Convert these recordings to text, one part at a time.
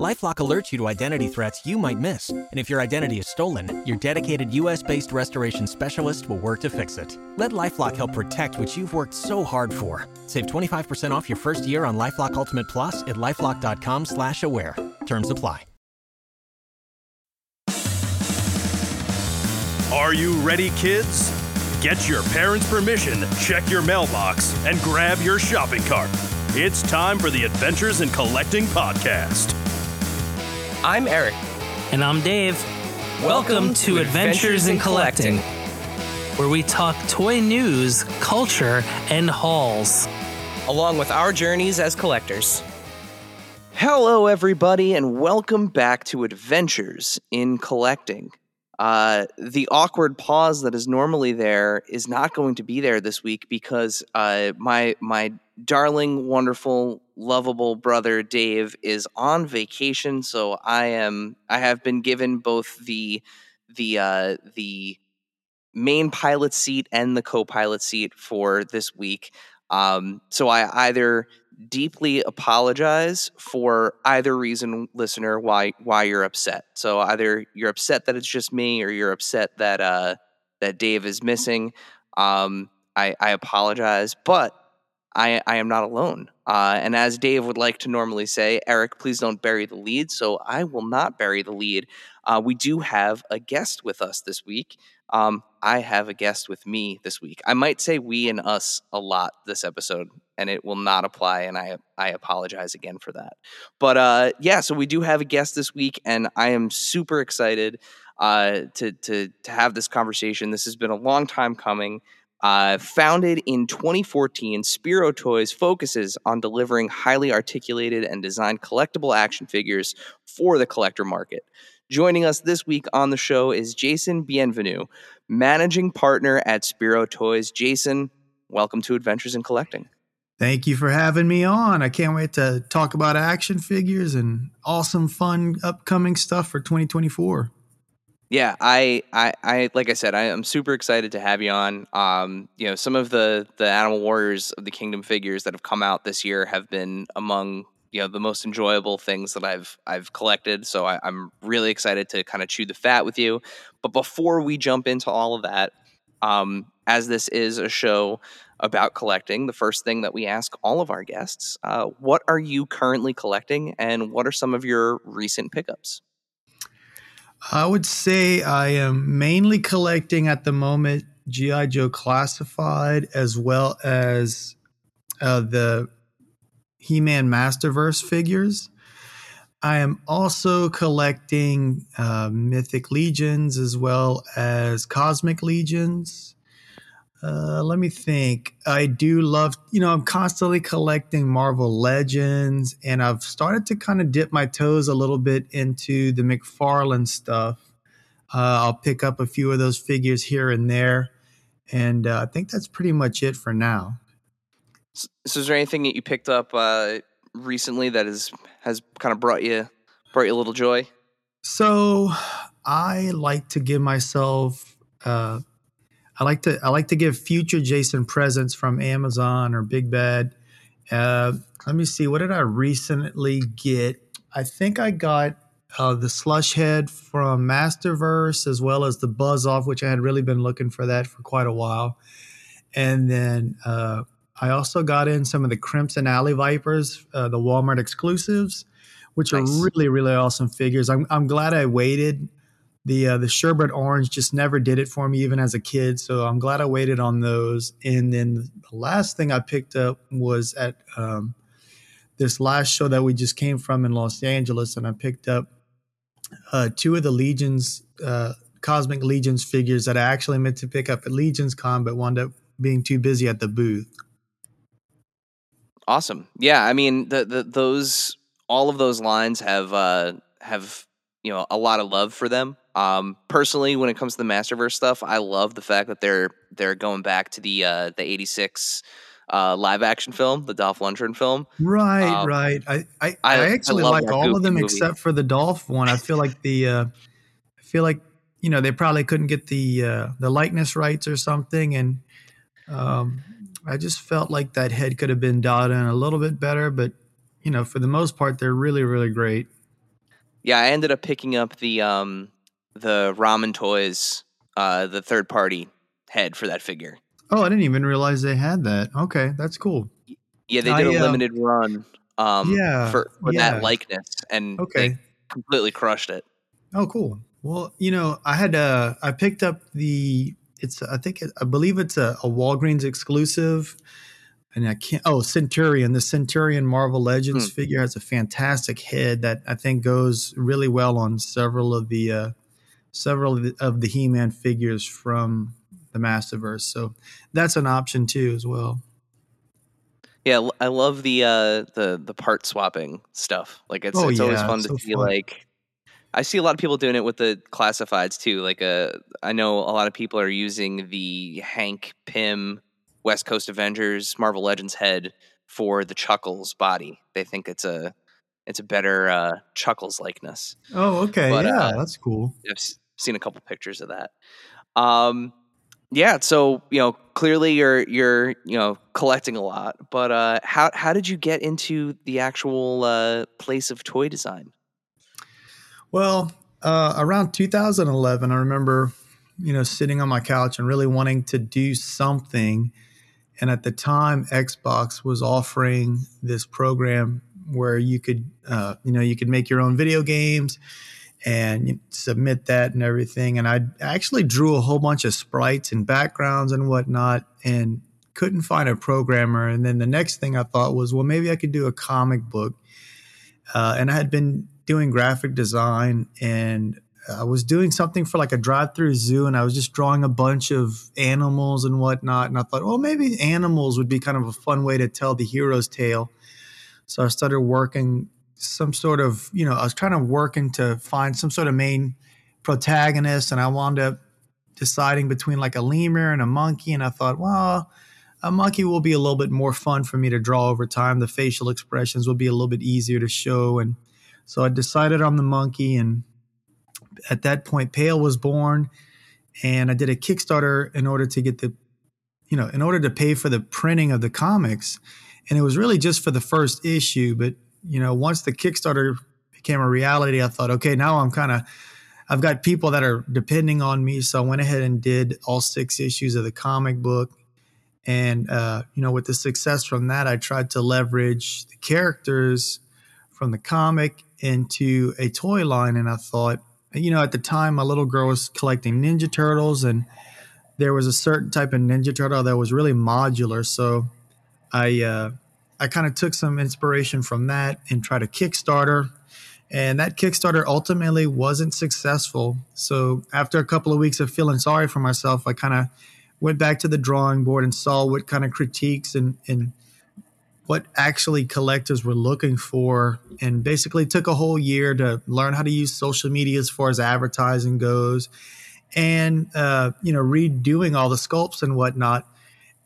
LifeLock alerts you to identity threats you might miss. And if your identity is stolen, your dedicated U.S.-based restoration specialist will work to fix it. Let LifeLock help protect what you've worked so hard for. Save 25% off your first year on LifeLock Ultimate Plus at LifeLock.com/aware. Terms apply. Are you ready, kids? Get your parents' permission, check your mailbox, and grab your shopping cart. It's time for the Adventures in Collecting podcast. I'm Eric. And I'm Dave. Welcome to Adventures in Collecting, where we talk toy news, culture, and hauls, along with our journeys as collectors. Hello, everybody, and welcome back to Adventures in Collecting. The awkward pause that is normally there is not going to be there this week because my darling, wonderful, lovable brother Dave is on vacation, so I have been given both the main pilot seat and the co-pilot seat for this week. So I either deeply apologize for either reason, listener, why you're upset. So either you're upset that it's just me, or you're upset that that Dave is missing. I apologize, but I am not alone. And as Dave would like to normally say, Eric, please don't bury the lead. So I will not bury the lead. We do have a guest with us this week. I have a guest with me this week. I might say we and us a lot this episode, and it will not apply, and I apologize again for that. But so we do have a guest this week, and I am super excited to have this conversation. This has been a long time coming. Founded in 2014, Spiro Toys focuses on delivering highly articulated and designed collectible action figures for the collector market. Joining us this week on the show is Jason Bienvenu, managing partner at Spiro Toys. Jason, welcome to Adventures in Collecting. Thank you for having me on. I can't wait to talk about action figures and awesome, fun, upcoming stuff for 2024. Yeah, I like I said, I am super excited to have you on. Some of the Animal Warriors of the Kingdom figures that have come out this year have been among the most enjoyable things that I've collected. So I'm really excited to kind of chew the fat with you. But before we jump into all of that, as this is a show about collecting, the first thing that we ask all of our guests, what are you currently collecting, and what are some of your recent pickups? I would say I am mainly collecting at the moment G.I. Joe Classified, as well as the He-Man Masterverse figures. I am also collecting Mythic Legions, as well as Cosmic Legions. Let me think. I do love, I'm constantly collecting Marvel Legends, and I've started to kind of dip my toes a little bit into the McFarlane stuff. I'll pick up a few of those figures here and there, and I think that's pretty much it for now. So is there anything that you picked up recently that has kind of brought you a little joy? So I like to give myself... I like to give future Jason presents from Amazon or Big Bad. Let me see. What did I recently get? I think I got the Slush Head from Masterverse, as well as the Buzz Off, which I had really been looking for that for quite a while. And then I also got in some of the Crimson Alley Vipers, the Walmart exclusives, which nice. Are really, really awesome figures. I'm glad I waited. The sherbet orange just never did it for me, even as a kid. So I'm glad I waited on those. And then the last thing I picked up was at this last show that we just came from in Los Angeles. And I picked up two of the Legions, Cosmic Legions figures that I actually meant to pick up at Legions Con, but wound up being too busy at the booth. Awesome. Yeah. I mean, those, all of those lines have, you know, a lot of love for them. Personally, when it comes to the Masterverse stuff, I love the fact that they're going back to the 86, live action film, the Dolph Lundgren film. Right. Right. I actually like all of them except for the Dolph one. I feel like you know, they probably couldn't get the likeness rights or something. And, I just felt like that head could have been dialed in a little bit better, but you know, for the most part, they're really, really great. Yeah. I ended up picking up the Ramen Toys, the third party head for that figure. Oh, I didn't even realize they had that. Okay. That's cool. Yeah. They did a limited run, for that likeness, and they completely crushed it. Oh, cool. Well, you know, I picked up I believe it's a Walgreens exclusive, and Centurion. The Centurion Marvel Legends figure has a fantastic head that I think goes really well on several of the He-Man figures from the Masterverse. So that's an option too, as well. Yeah. I love the part swapping stuff. Like it's always fun to see. Like, I see a lot of people doing it with the classifieds too. Like, I know a lot of people are using the Hank Pym West Coast Avengers Marvel Legends head for the Chuckles body. They think it's a better Chuckles likeness. Oh, okay, but, that's cool. I've seen a couple pictures of that. Yeah, so you know, clearly you're you know, collecting a lot. But how did you get into the actual place of toy design? Well, around 2011, I remember, you know, sitting on my couch and really wanting to do something. And at the time, Xbox was offering this program where you could make your own video games and submit that and everything. And I actually drew a whole bunch of sprites and backgrounds and whatnot and couldn't find a programmer. And then the next thing I thought was, well, maybe I could do a comic book. And I had been doing graphic design, and I was doing something for like a drive-through zoo, and I was just drawing a bunch of animals and whatnot. And I thought, oh, maybe animals would be kind of a fun way to tell the hero's tale. So I started working some sort of, you know, I was trying to work into find some sort of main protagonist, and I wound up deciding between like a lemur and a monkey. And I thought, well, a monkey will be a little bit more fun for me to draw over time. The facial expressions will be a little bit easier to show. And so I decided on the monkey, and at that point, Pale was born, and I did a Kickstarter in order to pay for the printing of the comics. And it was really just for the first issue. But, you know, once the Kickstarter became a reality, I thought, okay, now I've got people that are depending on me. So I went ahead and did all 6 issues of the comic book. And, you know, with the success from that, I tried to leverage the characters from the comic into a toy line. And I thought, you know, at the time, my little girl was collecting Ninja Turtles, and there was a certain type of Ninja Turtle that was really modular. So I kind of took some inspiration from that and tried a Kickstarter, and that Kickstarter ultimately wasn't successful. So after a couple of weeks of feeling sorry for myself, I kind of went back to the drawing board and saw what kind of critiques and what actually collectors were looking for, and basically took a whole year to learn how to use social media as far as advertising goes, and, you know, redoing all the sculpts and whatnot.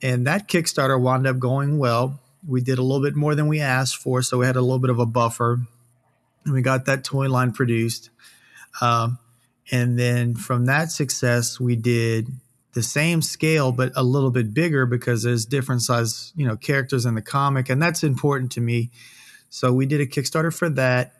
And that Kickstarter wound up going well. We did a little bit more than we asked for, so we had a little bit of a buffer, and we got that toy line produced. And then from that success, we did the same scale, but a little bit bigger, because there's different size, you know, characters in the comic, and that's important to me. So we did a Kickstarter for that.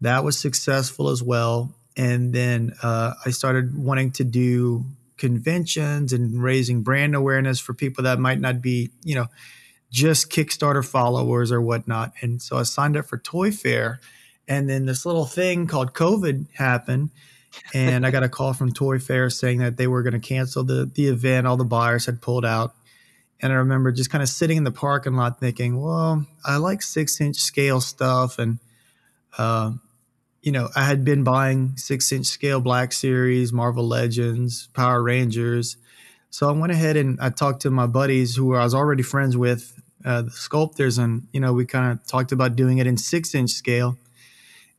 That was successful as well. And then I started wanting to do conventions and raising brand awareness for people that might not be, you know, just Kickstarter followers or whatnot. And so I signed up for Toy Fair, and then this little thing called COVID happened. And I got a call from Toy Fair saying that they were going to cancel the event. All the buyers had pulled out. And I remember just kind of sitting in the parking lot thinking, well, I like 6-inch scale stuff. And, you know, I had been buying 6-inch scale Black Series, Marvel Legends, Power Rangers. So I went ahead and I talked to my buddies who I was already friends with, the sculptors, and, you know, we kind of talked about doing it in 6-inch scale.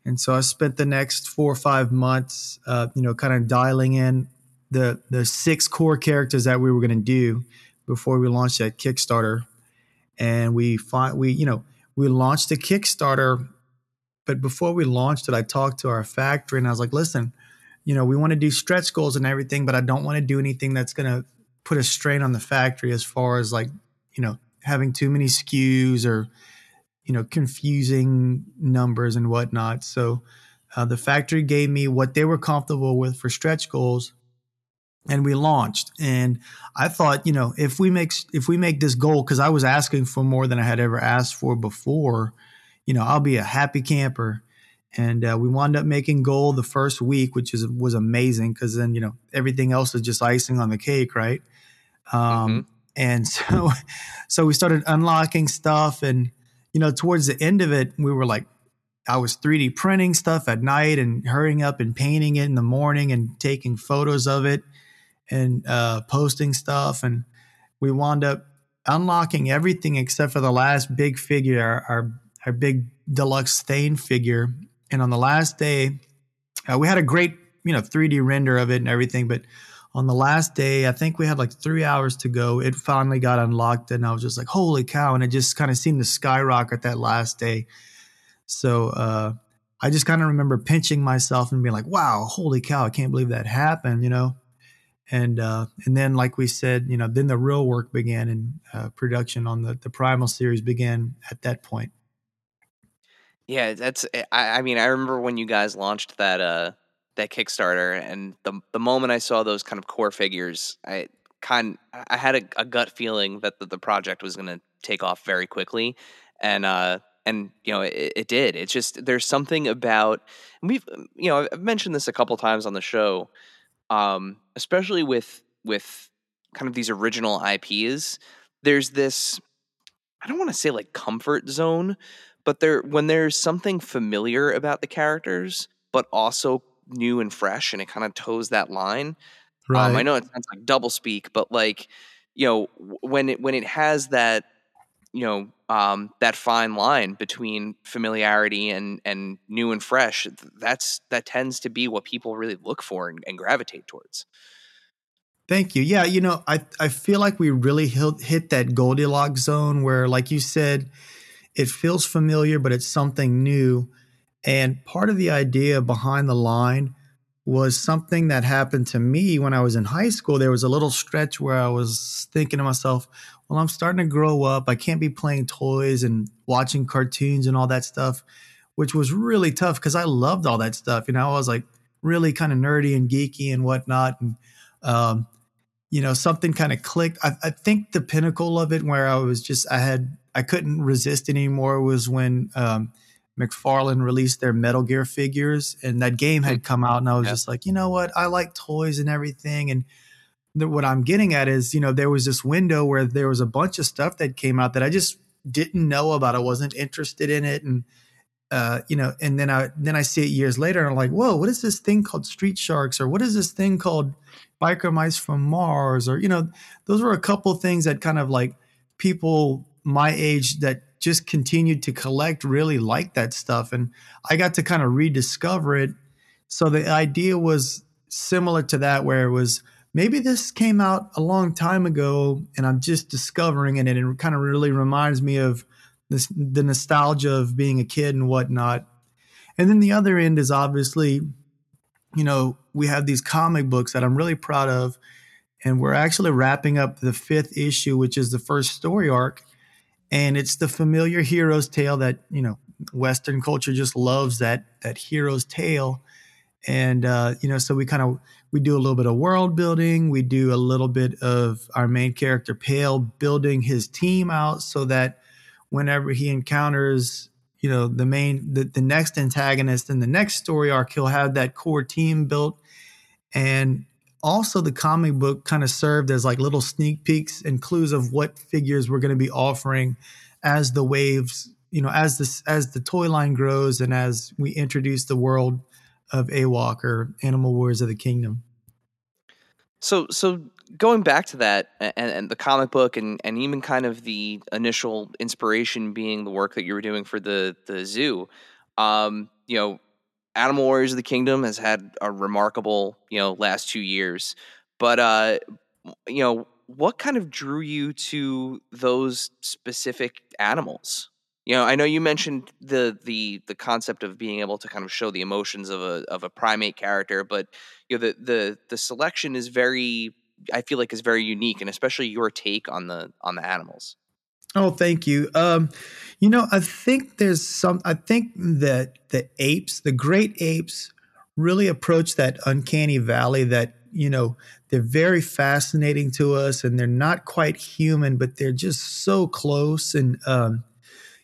And so I spent the next 4 or 5 months, you know, kind of dialing in the 6 core characters that we were going to do before we launched that Kickstarter. And we launched the Kickstarter, but before we launched it, I talked to our factory and I was like, listen, you know, we want to do stretch goals and everything, but I don't want to do anything that's going to put a strain on the factory as far as, like, you know, having too many SKUs or, you know, confusing numbers and whatnot. So the factory gave me what they were comfortable with for stretch goals, and we launched. And I thought, you know, if we make this goal, because I was asking for more than I had ever asked for before, you know, I'll be a happy camper. And we wound up making goal the first week, which was amazing, because then, you know, everything else is just icing on the cake, right? And so we started unlocking stuff, and, you know, towards the end of it, we were like, I was 3D printing stuff at night and hurrying up and painting it in the morning and taking photos of it and posting stuff. And we wound up unlocking everything except for the last big figure, our big deluxe Thane figure. And on the last day, we had a great, you know, 3D render of it and everything. But on the last day, I think we had like 3 hours to go. It finally got unlocked, and I was just like, holy cow. And it just kind of seemed to skyrocket that last day. So I just kind of remember pinching myself and being like, wow, holy cow, I can't believe that happened, you know? And then, like we said, you know, then the real work began, and production on the Primal series began at that point. Yeah, that's. I mean, I remember when you guys launched that Kickstarter, and the moment I saw those kind of core figures, I had a gut feeling that the project was going to take off very quickly, and you know, it did. It's just, there's something about, and we've, you know, I've mentioned this a couple times on the show. Especially with kind of these original IPs, there's this, I don't want to say like comfort zone, but when there's something familiar about the characters, but also new and fresh, and it kind of toes that line. Right. I know it sounds like double speak, but, like, you know, when it has that, you know, that fine line between familiarity and new and fresh, that tends to be what people really look for and gravitate towards. Thank you. Yeah. You know, I feel like we really hit that Goldilocks zone where, like you said, it feels familiar, but it's something new. And part of the idea behind the line was something that happened to me when I was in high school. There was a little stretch where I was thinking to myself, well, I'm starting to grow up. I can't be playing toys and watching cartoons and all that stuff, which was really tough because I loved all that stuff. You know, I was like really kind of nerdy and geeky and whatnot. And, you know, something kind of clicked. I think the pinnacle of it, where I couldn't resist anymore, was when McFarlane released their Metal Gear figures, and that game had come out, and I was just like, you know what? I like toys and everything. And what I'm getting at is, you know, there was this window where there was a bunch of stuff that came out that I just didn't know about. I wasn't interested in it. And, you know, and then I see it years later, and I'm like, whoa, what is this thing called Street Sharks? Or what is this thing called Biker Mice from Mars? Or, you know, those were a couple things that kind of, like, people my age that just continued to collect really liked that stuff. And I got to kind of rediscover it. So the idea was similar to that, where it was, maybe this came out a long time ago and I'm just discovering it, and it kind of really reminds me of this, the nostalgia of being a kid and whatnot. And then the other end is, obviously, you know, we have these comic books that I'm really proud of, and we're actually wrapping up the 5th issue, which is the first story arc. And it's the familiar hero's tale that, you know, Western culture just loves that hero's tale. And, you know, so we do a little bit of world building. We do a little bit of our main character, Pale, building his team out so that whenever he encounters, you know, the next antagonist in the next story arc, he'll have that core team built. And also the comic book kind of served as like little sneak peeks and clues of what figures we're going to be offering as the waves you know, as the toy line grows and as we introduce the world of AWOK or Animal Warriors of the Kingdom. So going back to that and the comic book and even kind of the initial inspiration being the work that you were doing for the zoo, you know, Animal Warriors of the Kingdom has had a remarkable, you know, last 2 years, but, you know, what kind of drew you to those specific animals? You know, I know you mentioned the concept of being able to kind of show the emotions of a primate character, but you know, the selection is very, I feel like, is very unique, and especially your take on the animals. Oh, thank you. You know, I think that the great apes really approach that uncanny valley that, you know, they're very fascinating to us and they're not quite human, but they're just so close. And,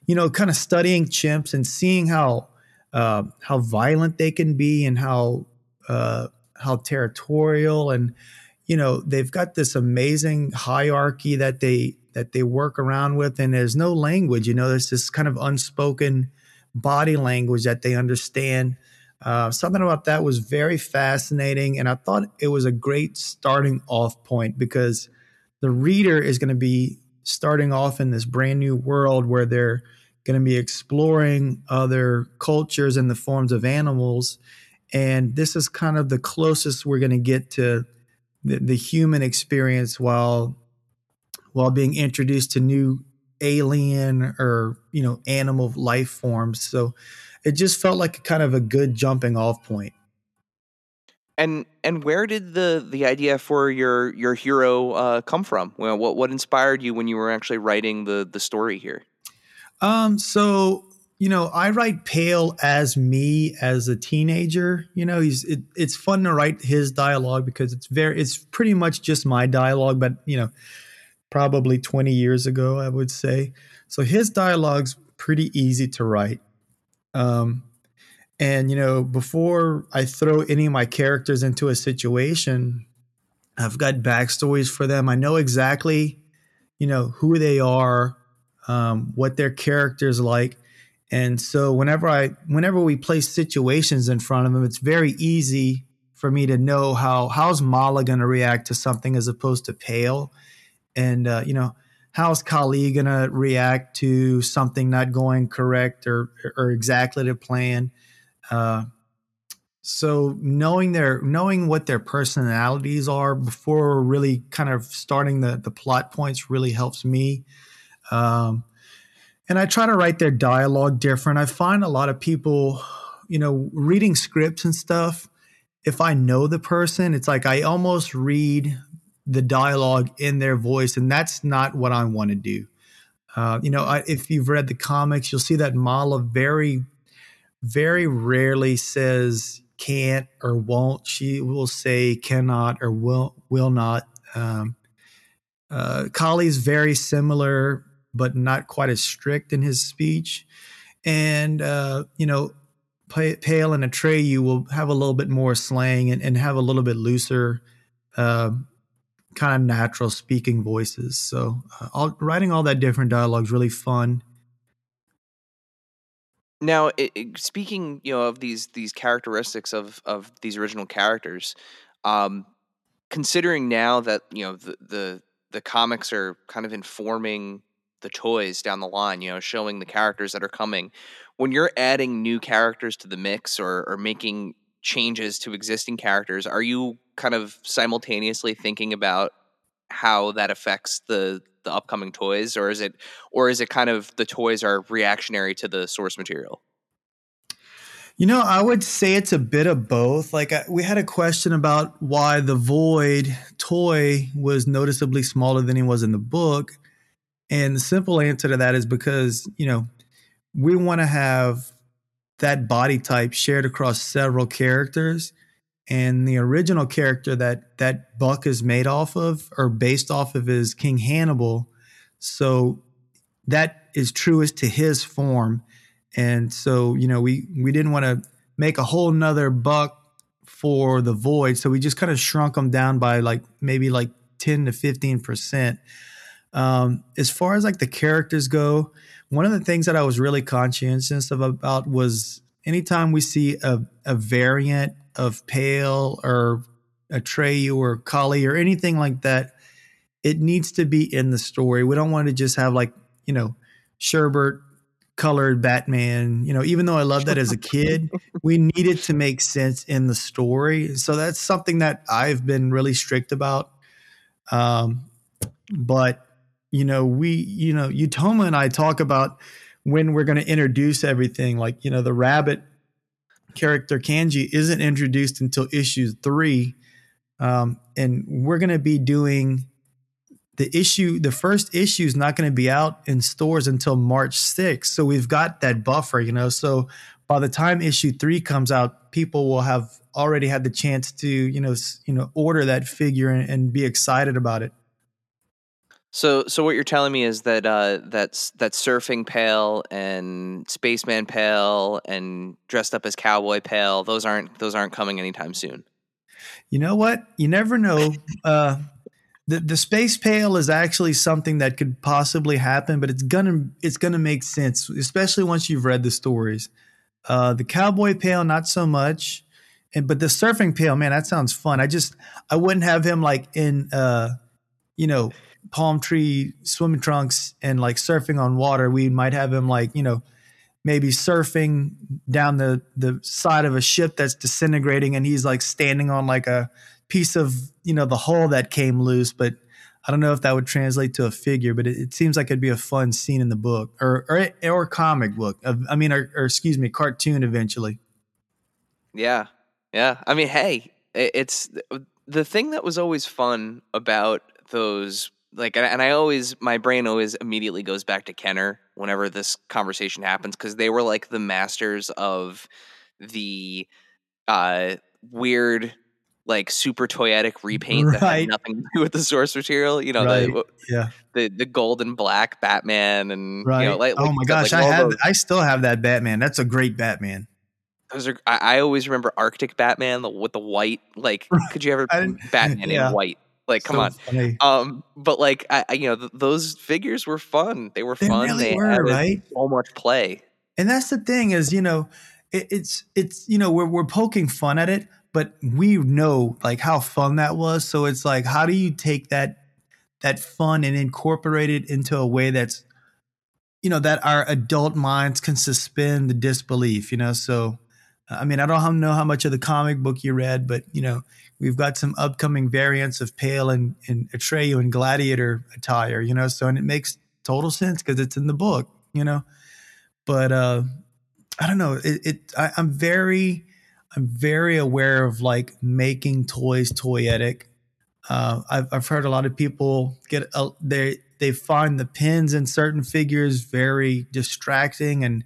you know, kind of studying chimps and seeing how violent they can be and how territorial, and, you know, they've got this amazing hierarchy that they work around with, and there's no language, you know, there's this kind of unspoken body language that they understand. Something about that was very fascinating, and I thought it was a great starting off point because the reader is going to be starting off in this brand new world where they're going to be exploring other cultures in the forms of animals, and this is kind of the closest we're going to get to the human experience while being introduced to new alien or, you know, animal life forms. So it just felt like kind of a good jumping off point. And where did the idea for your hero come from? Well, what inspired you when you were actually writing the story here? So, you know, I write Pale as me as a teenager. You know, it's fun to write his dialogue because it's pretty much just my dialogue, but, you know, probably 20 years ago, I would say. So his dialogue's pretty easy to write. And, you know, before I throw any of my characters into a situation, I've got backstories for them. I know exactly, you know, who they are, what their character's like. And so whenever we place situations in front of them, it's very easy for me to know how's Mala going to react to something as opposed to Pale. And, you know, how's Kali going to react to something not going correct or exactly to plan? So knowing what their personalities are before really kind of starting the plot points really helps me. And I try to write their dialogue different. I find a lot of people, you know, reading scripts and stuff, if I know the person, it's like I almost read the dialogue in their voice, and that's not what I want to do. You know, if you've read the comics, you'll see that Mala very, very rarely says can't or won't. She will say cannot or will not. Kali's very similar, but not quite as strict in his speech. And, you know, Pale and Atreyu will have a little bit more slang and have a little bit looser, kind of natural speaking voices. So writing all that different dialogue is really fun. Now, speaking, you know, of these characteristics of these original characters, considering now that, you know, the comics are kind of informing the toys down the line, you know, showing the characters that are coming, when you're adding new characters to the mix or making changes to existing characters, are you kind of simultaneously thinking about how that affects the upcoming toys, or is it kind of the toys are reactionary to the source material? You know, I would say it's a bit of both. Like we had a question about why the Void toy was noticeably smaller than he was in the book. And the simple answer to that is because, you know, we want to have that body type shared across several characters. And the original character that Buck is made off of or based off of is King Hannibal. So that is truest to his form. And so, you know, we didn't want to make a whole nother Buck for the Void. So we just kind of shrunk him down by like maybe like 10 to 15%. As far as like the characters go, one of the things that I was really conscientious about was anytime we see a variant of Pale or Atreyu or Kali or anything like that, it needs to be in the story. We don't want to just have like, you know, sherbet colored Batman, you know, even though I loved that as a kid, we need it to make sense in the story. So that's something that I've been really strict about. But, you know, Utoma and I talk about when we're going to introduce everything, like, you know, the rabbit character Kanji isn't introduced until issue 3. And we're going to be doing the first issue is not going to be out in stores until March 6th. So we've got that buffer, you know, so by the time issue 3 comes out, people will have already had the chance to, you know, order that figure and be excited about it. So what you're telling me is that that's Surfing Pale and Spaceman Pale and dressed up as Cowboy Pale, those aren't coming anytime soon. You know what? You never know. The Space Pale is actually something that could possibly happen, but it's gonna make sense, especially once you've read the stories. The Cowboy Pale, not so much, but the Surfing Pale, man, that sounds fun. I wouldn't have him like in you know, palm tree swimming trunks and like surfing on water. We might have him like, you know, maybe surfing down the side of a ship that's disintegrating and he's like standing on like a piece of, you know, the hull that came loose. But I don't know if that would translate to a figure, but it seems like it'd be a fun scene in the book or comic book. I mean, or excuse me, cartoon eventually. Yeah. Yeah. I mean, hey, it's the thing that was always fun about those, like, and my brain always immediately goes back to Kenner whenever this conversation happens, because they were like the masters of the weird, like, super toyetic repaint that had nothing to do with the source material. You know, the gold and black Batman and you know, like, oh my gosh, like, I still have that Batman. That's a great Batman. I always remember Arctic Batman with the white. Like, could you ever Batman in white? Like, come on. But like, you know, those figures were fun. They were fun. Really they were, right? So much play. And that's the thing is, you know, it's, you know, we're poking fun at it, but we know like how fun that was. So it's like, how do you take that fun and incorporate it into a way that's, you know, that our adult minds can suspend the disbelief, you know? So, I mean, I don't know how much of the comic book you read, but, you know, we've got some upcoming variants of Pale and Atreyu and Gladiator attire, you know, so, and it makes total sense because it's in the book, you know, but I don't know. I'm very aware of like making toys toyetic. I've heard a lot of people they find the pins in certain figures very distracting, and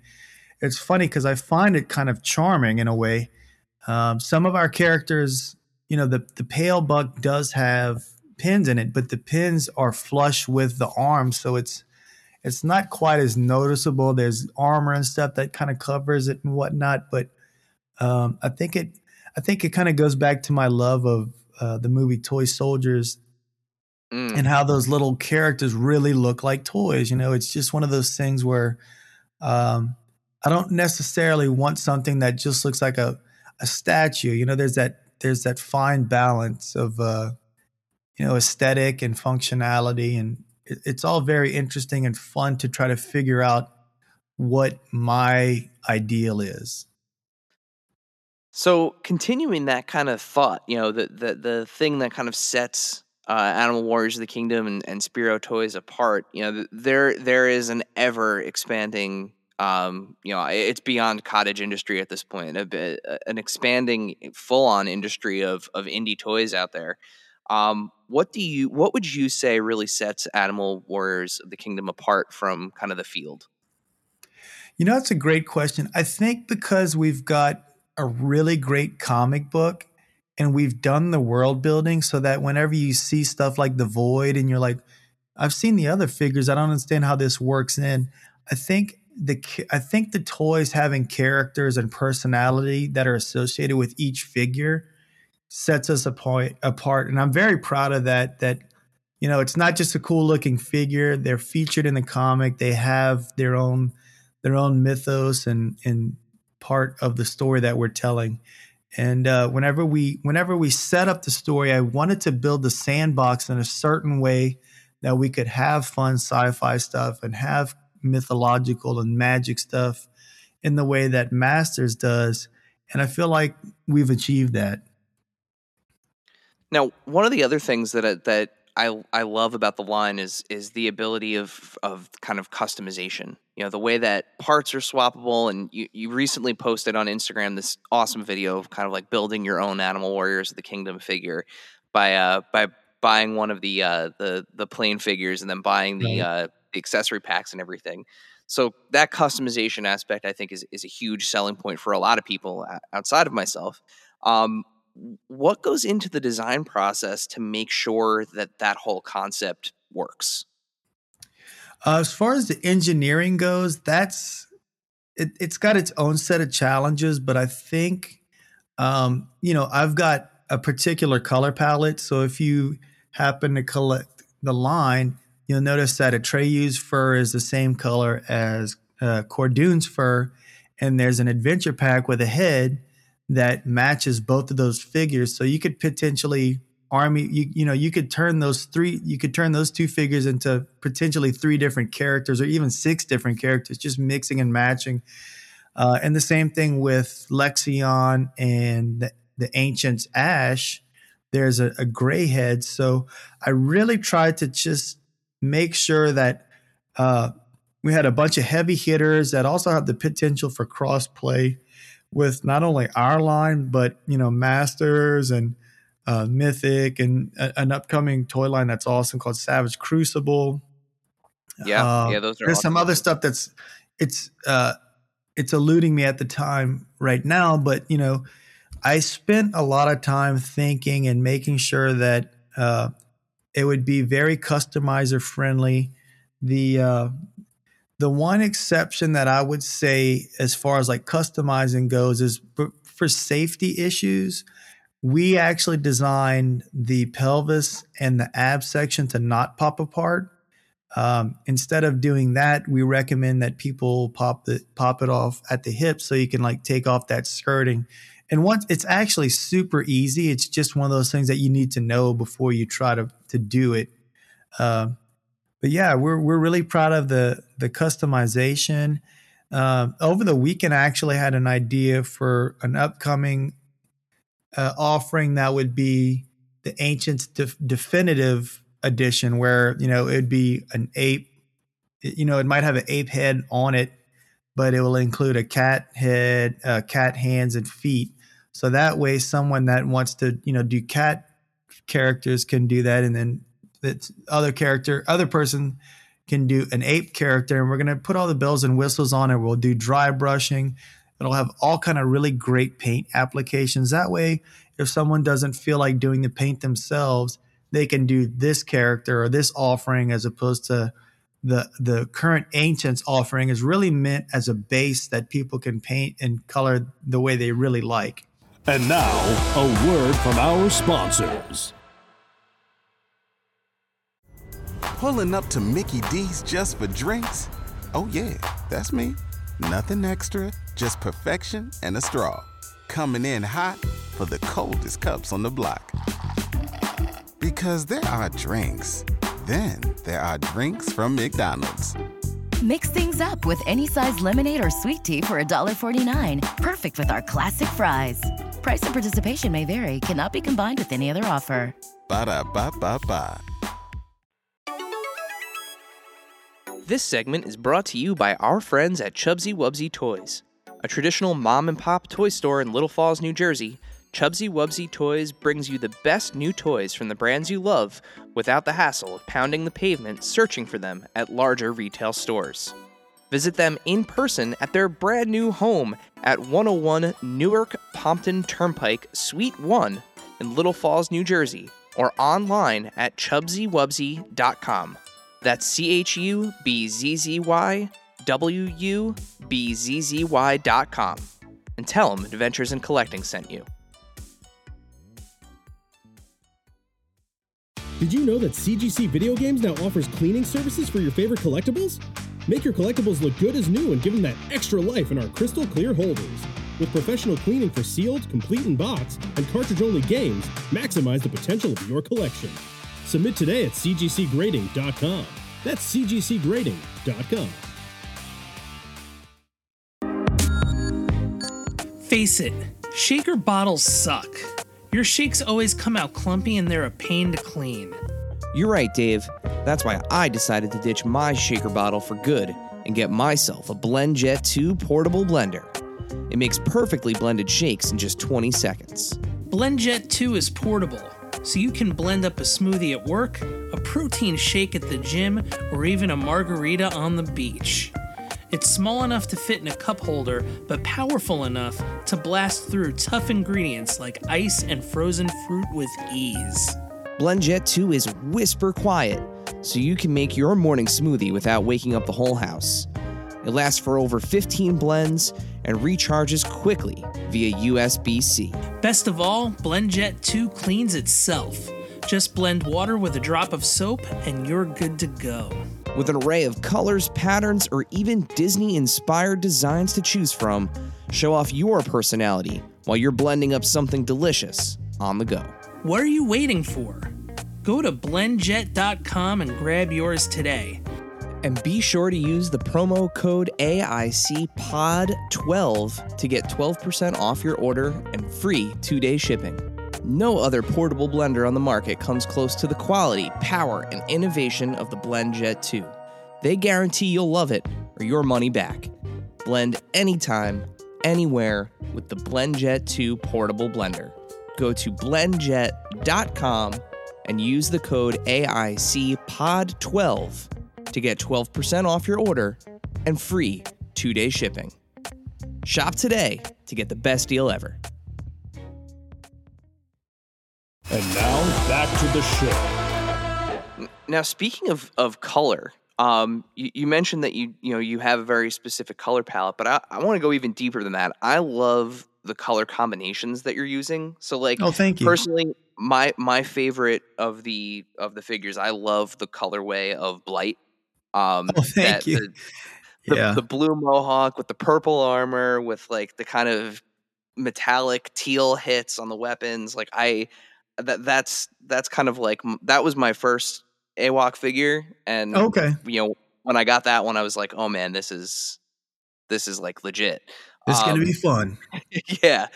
it's funny because I find it kind of charming in a way. Some of our characters, you know, the Pale Buck does have pins in it, but the pins are flush with the arm, so it's not quite as noticeable. There's armor and stuff that kind of covers it and whatnot, but I think it kind of goes back to my love of the movie Toy Soldiers and how those little characters really look like toys. You know, it's just one of those things where I don't necessarily want something that just looks like a statue. You know, there's that fine balance of, you know, aesthetic and functionality. And it's all very interesting and fun to try to figure out what my ideal is. So continuing that kind of thought, you know, the thing that kind of sets Animal Warriors of the Kingdom and Spiro Toys apart, you know, there is an ever expanding, you know, it's beyond cottage industry at this point, an expanding full-on industry of indie toys out there. What would you say really sets Animal Warriors of the Kingdom apart from kind of the field? You know, that's a great question. I think because we've got a really great comic book and we've done the world building, so that whenever you see stuff like the Void and you're like, I've seen the other figures, I don't understand how this works in. I think the toys having characters and personality that are associated with each figure sets us apart. And I'm very proud of that, you know, it's not just a cool looking figure. They're featured in the comic. They have their own mythos and part of the story that we're telling. And whenever we set up the story, I wanted to build the sandbox in a certain way that we could have fun sci-fi stuff and have mythological and magic stuff in the way that Masters does. And I feel like we've achieved that. Now, one of the other things that I love about the line is the ability of kind of customization. You know, the way that parts are swappable, and you recently posted on Instagram this awesome video of kind of like building your own Animal Warriors of the Kingdom figure by buying one of the plain figures and then buying the accessory packs and everything. So that customization aspect, I think, is a huge selling point for a lot of people outside of myself. What goes into the design process to make sure that whole concept works? As far as the engineering goes, it's got its own set of challenges, but I think, I've got a particular color palette. So if you happen to collect the line, you'll notice that Atreyu's fur is the same color as Cordoon's fur. And there's an adventure pack with a head that matches both of those figures. So you could potentially turn those two figures into potentially three different characters or even six different characters, just mixing and matching. And the same thing with Lexion and the Ancient's Ash. There's a gray head. So I really tried to just make sure that we had a bunch of heavy hitters that also have the potential for cross play with not only our line, but, Masters and Mythic and an upcoming toy line that's awesome called Savage Crucible. Yeah, those are there's awesome. Some other stuff that's eluding me at the time right now, but, I spent a lot of time thinking and making sure that it would be very customizer friendly. The one exception that I would say as far as like customizing goes is for safety issues. We actually designed the pelvis and the ab section to not pop apart. Instead of doing that, we recommend that people pop it off at the hip so you can like take off that skirting. And once it's actually super easy, it's just one of those things that you need to know before you try to do it. But yeah, we're really proud of the customization. Over the weekend, I actually had an idea for an upcoming offering that would be the Ancients Definitive Edition, where it'd be an ape. It might have an ape head on it, but it will include a cat head, cat hands, and feet. So that way, someone that wants to do cat characters can do that, and then that other person can do an ape character, and we're going to put all the bells and whistles on it. We'll do dry brushing. It'll have all kind of really great paint applications. That way, if someone doesn't feel like doing the paint themselves, they can do this character or this offering, as opposed to the current Ancients offering is really meant as a base that people can paint and color the way they really like. And now, a word from our sponsors. Pulling up to Mickey D's just for drinks? Oh yeah, that's me. Nothing extra, just perfection and a straw. Coming in hot for the coldest cups on the block. Because there are drinks. Then there are drinks from McDonald's. Mix things up with any size lemonade or sweet tea for $1.49. Perfect with our classic fries. Price and participation may vary. Cannot be combined with any other offer. Ba-da-ba-ba-ba. This segment is brought to you by our friends at Chubsy Wubsy Toys. A traditional mom-and-pop toy store in Little Falls, New Jersey, Chubsy Wubsy Toys brings you the best new toys from the brands you love without the hassle of pounding the pavement searching for them at larger retail stores. Visit them in person at their brand new home at 101 Newark Pompton Turnpike, Suite 1 in Little Falls, New Jersey, or online at chubsywubsy.com. That's Chubsywubsy.com. And tell them Adventures in Collecting sent you. Did you know that CGC Video Games now offers cleaning services for your favorite collectibles? Make your collectibles look good as new and give them that extra life in our crystal clear holders. With professional cleaning for sealed, complete in box, and cartridge-only games, maximize the potential of your collection. Submit today at cgcgrading.com. That's cgcgrading.com. Face it, shaker bottles suck. Your shakes always come out clumpy and they're a pain to clean. You're right, Dave. That's why I decided to ditch my shaker bottle for good and get myself a BlendJet 2 portable blender. It makes perfectly blended shakes in just 20 seconds. BlendJet 2 is portable, so you can blend up a smoothie at work, a protein shake at the gym, or even a margarita on the beach. It's small enough to fit in a cup holder, but powerful enough to blast through tough ingredients like ice and frozen fruit with ease. BlendJet 2 is whisper quiet, so you can make your morning smoothie without waking up the whole house. It lasts for over 15 blends and recharges quickly via USB-C. Best of all, BlendJet 2 cleans itself. Just blend water with a drop of soap and you're good to go. With an array of colors, patterns, or even Disney-inspired designs to choose from, show off your personality while you're blending up something delicious on the go. What are you waiting for? Go to blendjet.com and grab yours today. And be sure to use the promo code AICPOD12 to get 12% off your order and free 2-day shipping. No other portable blender on the market comes close to the quality, power, and innovation of the BlendJet 2. They guarantee you'll love it or your money back. Blend anytime, anywhere with the BlendJet 2 portable blender. Go to blendjet.com and use the code AICPOD12 to get 12% off your order and free 2-day shipping. Shop today to get the best deal ever. And now, back to the show. Now, speaking of color, you mentioned that you have a very specific color palette, but I want to go even deeper than that. I love the color combinations that you're using. So, like, thank you. Personally, my favorite of the figures, I love the colorway of Blight. Thank you. The blue mohawk with the purple armor with, like, the kind of metallic teal hits on the weapons. Like, that's kind of like, that was my first AWOC figure. And, when I got that one, I was like, oh man, this is like legit. It's going to be fun. Yeah.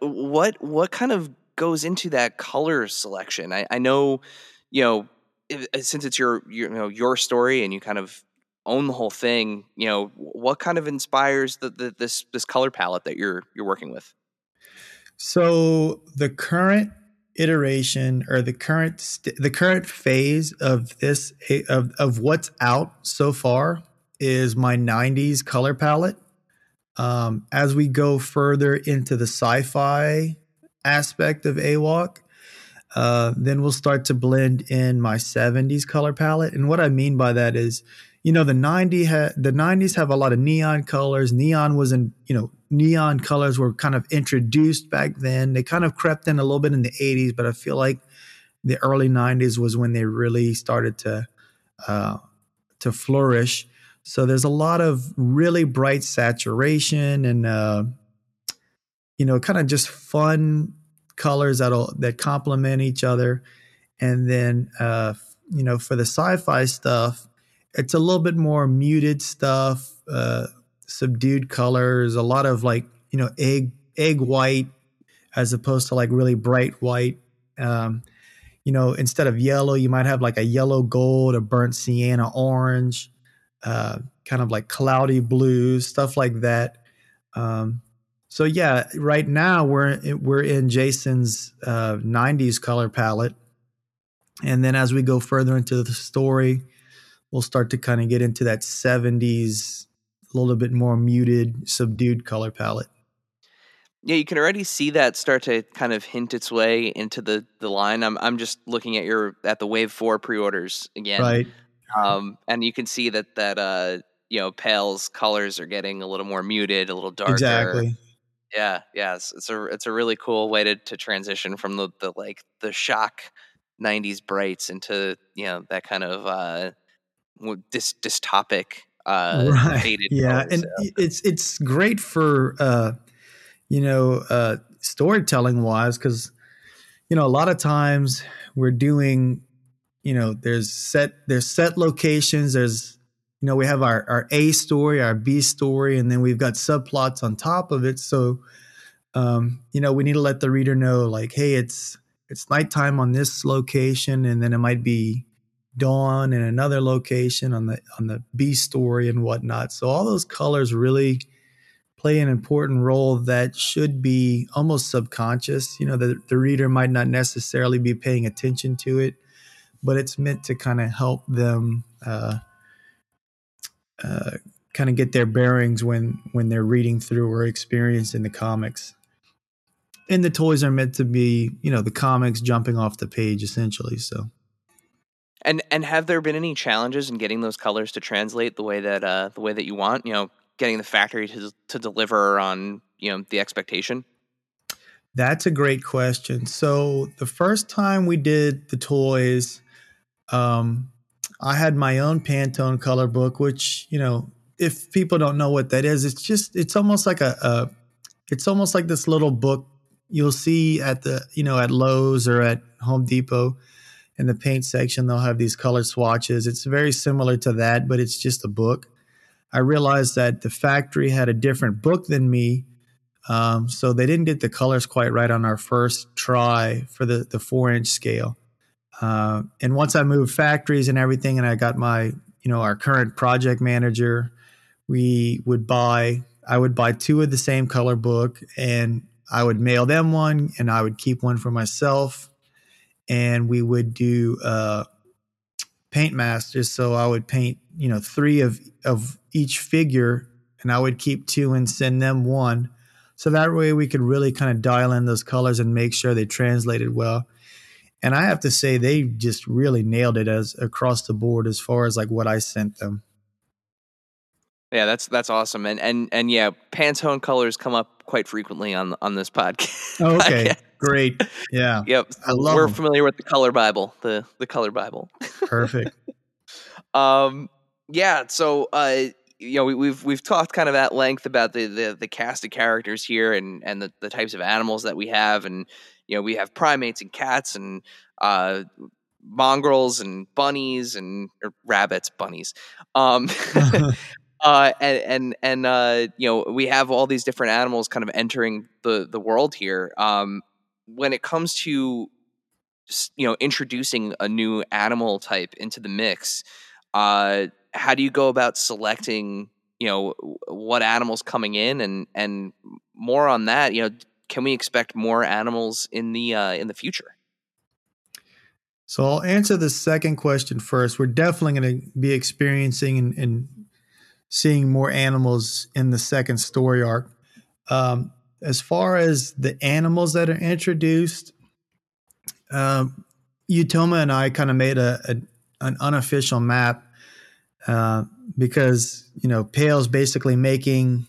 What kind of goes into that color selection? I know, since it's your story and you kind of own the whole thing, what kind of inspires this color palette that you're working with? So the current iteration or the current phase of this of what's out so far is my 90s color palette. As we go further into the sci-fi aspect of AWOC, then we'll start to blend in my 70s color palette. And what I mean by that is, the 90s have a lot of neon colors. Neon colors were kind of introduced back then. They kind of crept in a little bit in the 80s, but I feel like the early 90s was when they really started to flourish. So there's a lot of really bright saturation and kind of just fun colors that complement each other. And then for the sci-fi stuff, it's a little bit more muted stuff, subdued colors, a lot of like, egg white as opposed to like really bright white. Instead of yellow, you might have like a yellow gold, a burnt sienna orange, kind of like cloudy blues, stuff like that. Right now we're in Jason's 90s color palette. And then as we go further into the story, we'll start to kind of get into that 70s, a little bit more muted, subdued color palette. Yeah, you can already see that start to kind of hint its way into the line. I'm just looking at the Wave 4 pre-orders again. Right. And you can see that Pale's colors are getting a little more muted, a little darker. Exactly. Yeah. It's a really cool way to transition from the shock 90s brights into, you know, that kind of dystopic faded colors, and so. It's great for storytelling wise, because a lot of times we're doing, there's set locations, there's we have our A story, our B story, and then we've got subplots on top of it. So we need to let the reader know, like, hey, it's nighttime on this location, and then it might be dawn in another location on the B story and whatnot. So all those colors really play an important role that should be almost subconscious. The reader might not necessarily be paying attention to it, but it's meant to kind of help them kind of get their bearings when they're reading through or experiencing the comics. And the toys are meant to be, the comics jumping off the page essentially. So, and have there been any challenges in getting those colors to translate the way that you want? Getting the factory to deliver on the expectation? That's a great question. So the first time we did the toys, I had my own Pantone color book, which if people don't know what that is, it's almost like it's almost like this little book you'll see at the at Lowe's or at Home Depot. In the paint section, they'll have these color swatches. It's very similar to that, but it's just a book. I realized that the factory had a different book than me, so they didn't get the colors quite right on our first try for the 4-inch scale. And once I moved factories and everything, and I got our current project manager, I would buy two of the same color book, and I would mail them one, and I would keep one for myself. And we would do paint masters. So I would paint, three of each figure, and I would keep two and send them one. So that way we could really kind of dial in those colors and make sure they translated well. And I have to say, they just really nailed it as across the board as far as like what I sent them. Yeah, that's awesome. And yeah, Pantone colors come up quite frequently on this podcast. Oh, okay. Great. Yeah. Yep. I love We're them. Familiar with the color Bible, the color Bible. Perfect. Yeah. So, we've talked kind of at length about the cast of characters here and the types of animals that we have. And, we have primates and cats and, mongrels and bunnies or rabbits, bunnies. We have all these different animals kind of entering the world here. When it comes to, introducing a new animal type into the mix, how do you go about selecting, what animals coming in and more on that? Can we expect more animals in the future? So I'll answer the second question first. We're definitely going to be experiencing and seeing more animals in the second story arc. As far as the animals that are introduced, Utoma and I kind of made an unofficial map because, Pale's basically making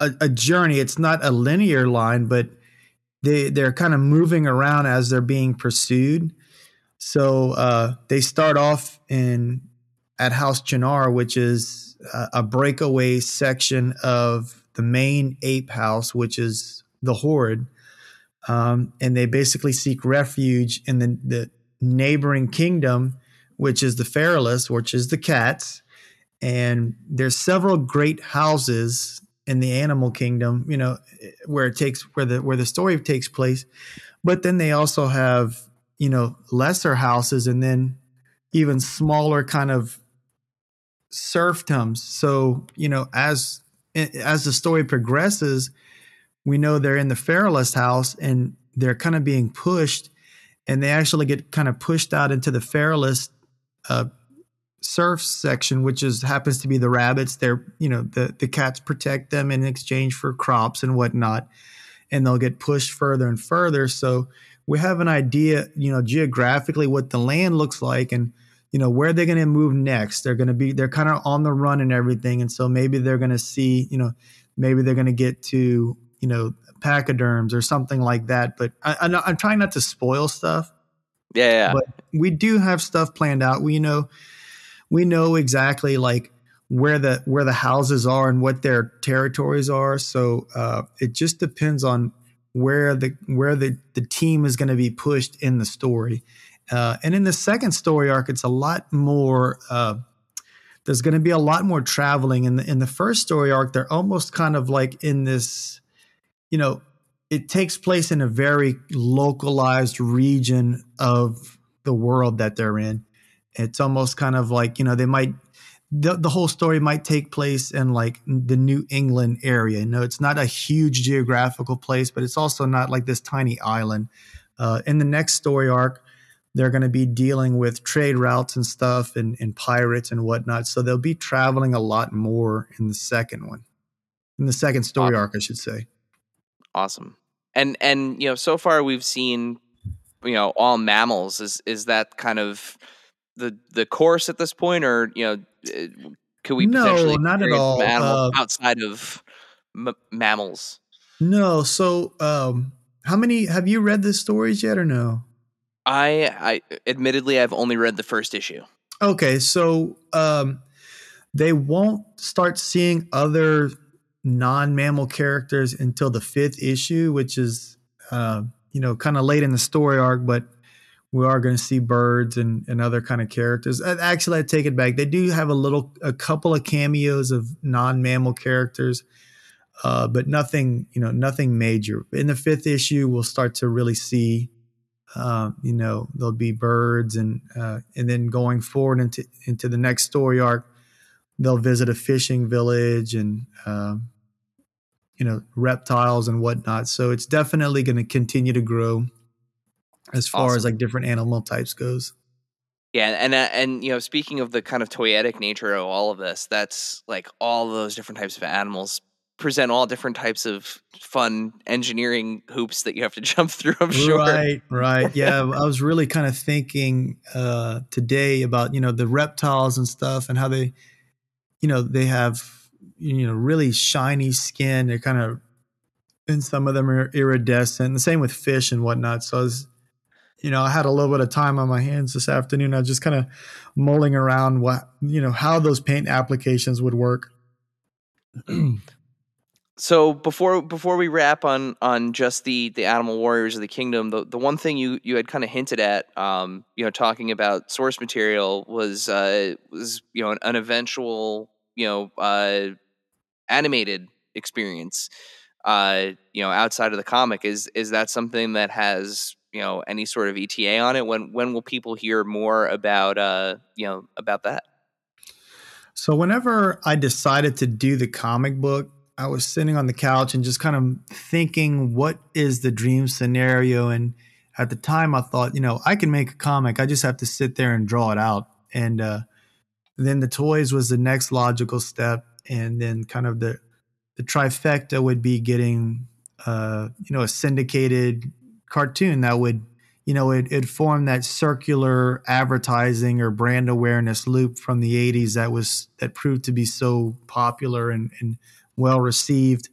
a journey. It's not a linear line, but they're kind of moving around as they're being pursued. So they start off at House Chinar, which is a breakaway section of the main ape house, which is the Horde. And they basically seek refuge in the neighboring kingdom, which is the Feralus, which is the cats. And there's several great houses in the animal kingdom, where the story takes place. But then they also have, lesser houses and then even smaller kind of serfdoms. So, as the story progresses, we know they're in the Feralus house and they're kind of being pushed, and they actually get kind of pushed out into the Feralus serf section, which happens to be the rabbits. They're, the cats protect them in exchange for crops and whatnot, and they'll get pushed further and further. So we have an idea, geographically what the land looks like and where they're going to move next. They're kind of on the run and everything. And so maybe they're going to see, maybe they're going to get to, pachyderms or something like that. But I'm trying not to spoil stuff. Yeah. But we do have stuff planned out. We know exactly like where the houses are and what their territories are. So it just depends on where the team is going to be pushed in the story. And in the second story arc, it's a lot more, there's going to be a lot more traveling. In the first story arc, they're almost kind of like in this, it takes place in a very localized region of the world that they're in. It's almost kind of like, the whole story might take place in like the New England area. It's not a huge geographical place, but it's also not like this tiny island. In the next story arc, they're going to be dealing with trade routes and stuff and pirates and whatnot. So they'll be traveling a lot more in the second one. In the second story arc, I should say. Awesome. And so far we've seen, all mammals. Is that kind of the course at this point, or, could we potentially not at all outside of mammals? No. So, how many, have you read the stories yet or no? I admittedly, I've only read the first issue. Okay. So, they won't start seeing other non-mammal characters until the fifth issue, which is, kind of late in the story arc, but we are going to see birds and other kind of characters. Actually, I take it back. They do have a couple of cameos of non-mammal characters, but nothing major. In the fifth issue, we'll start to really see, there'll be birds and then going forward into the next story arc, they'll visit a fishing village and, reptiles and whatnot. So it's definitely going to continue to grow as far as like different animal types goes. Yeah. And speaking of the kind of toyetic nature of all of this, that's like all those different types of animals present all different types of fun engineering hoops that you have to jump through, I'm sure. Right. Yeah. I was really kind of thinking today about, the reptiles and stuff and how they, they have, really shiny skin. They're kind of, and some of them are iridescent. And the same with fish and whatnot. So I was, I had a little bit of time on my hands this afternoon. I was just kind of mulling around how those paint applications would work. So before we wrap on just the Animal Warriors of the Kingdom, the one thing you had kind of hinted at, talking about source material was an eventual animated experience, outside of the comic. Is that something that has any sort of ETA on it? When will people hear more about about that? So whenever I decided to do the comic book, I was sitting on the couch and just kind of thinking, what is the dream scenario? And at the time I thought, I can make a comic. I just have to sit there and draw it out. And then the toys was the next logical step. And then kind of the trifecta would be getting, a syndicated cartoon that would, it formed that circular advertising or brand awareness loop from the 80s that proved to be so popular and well received.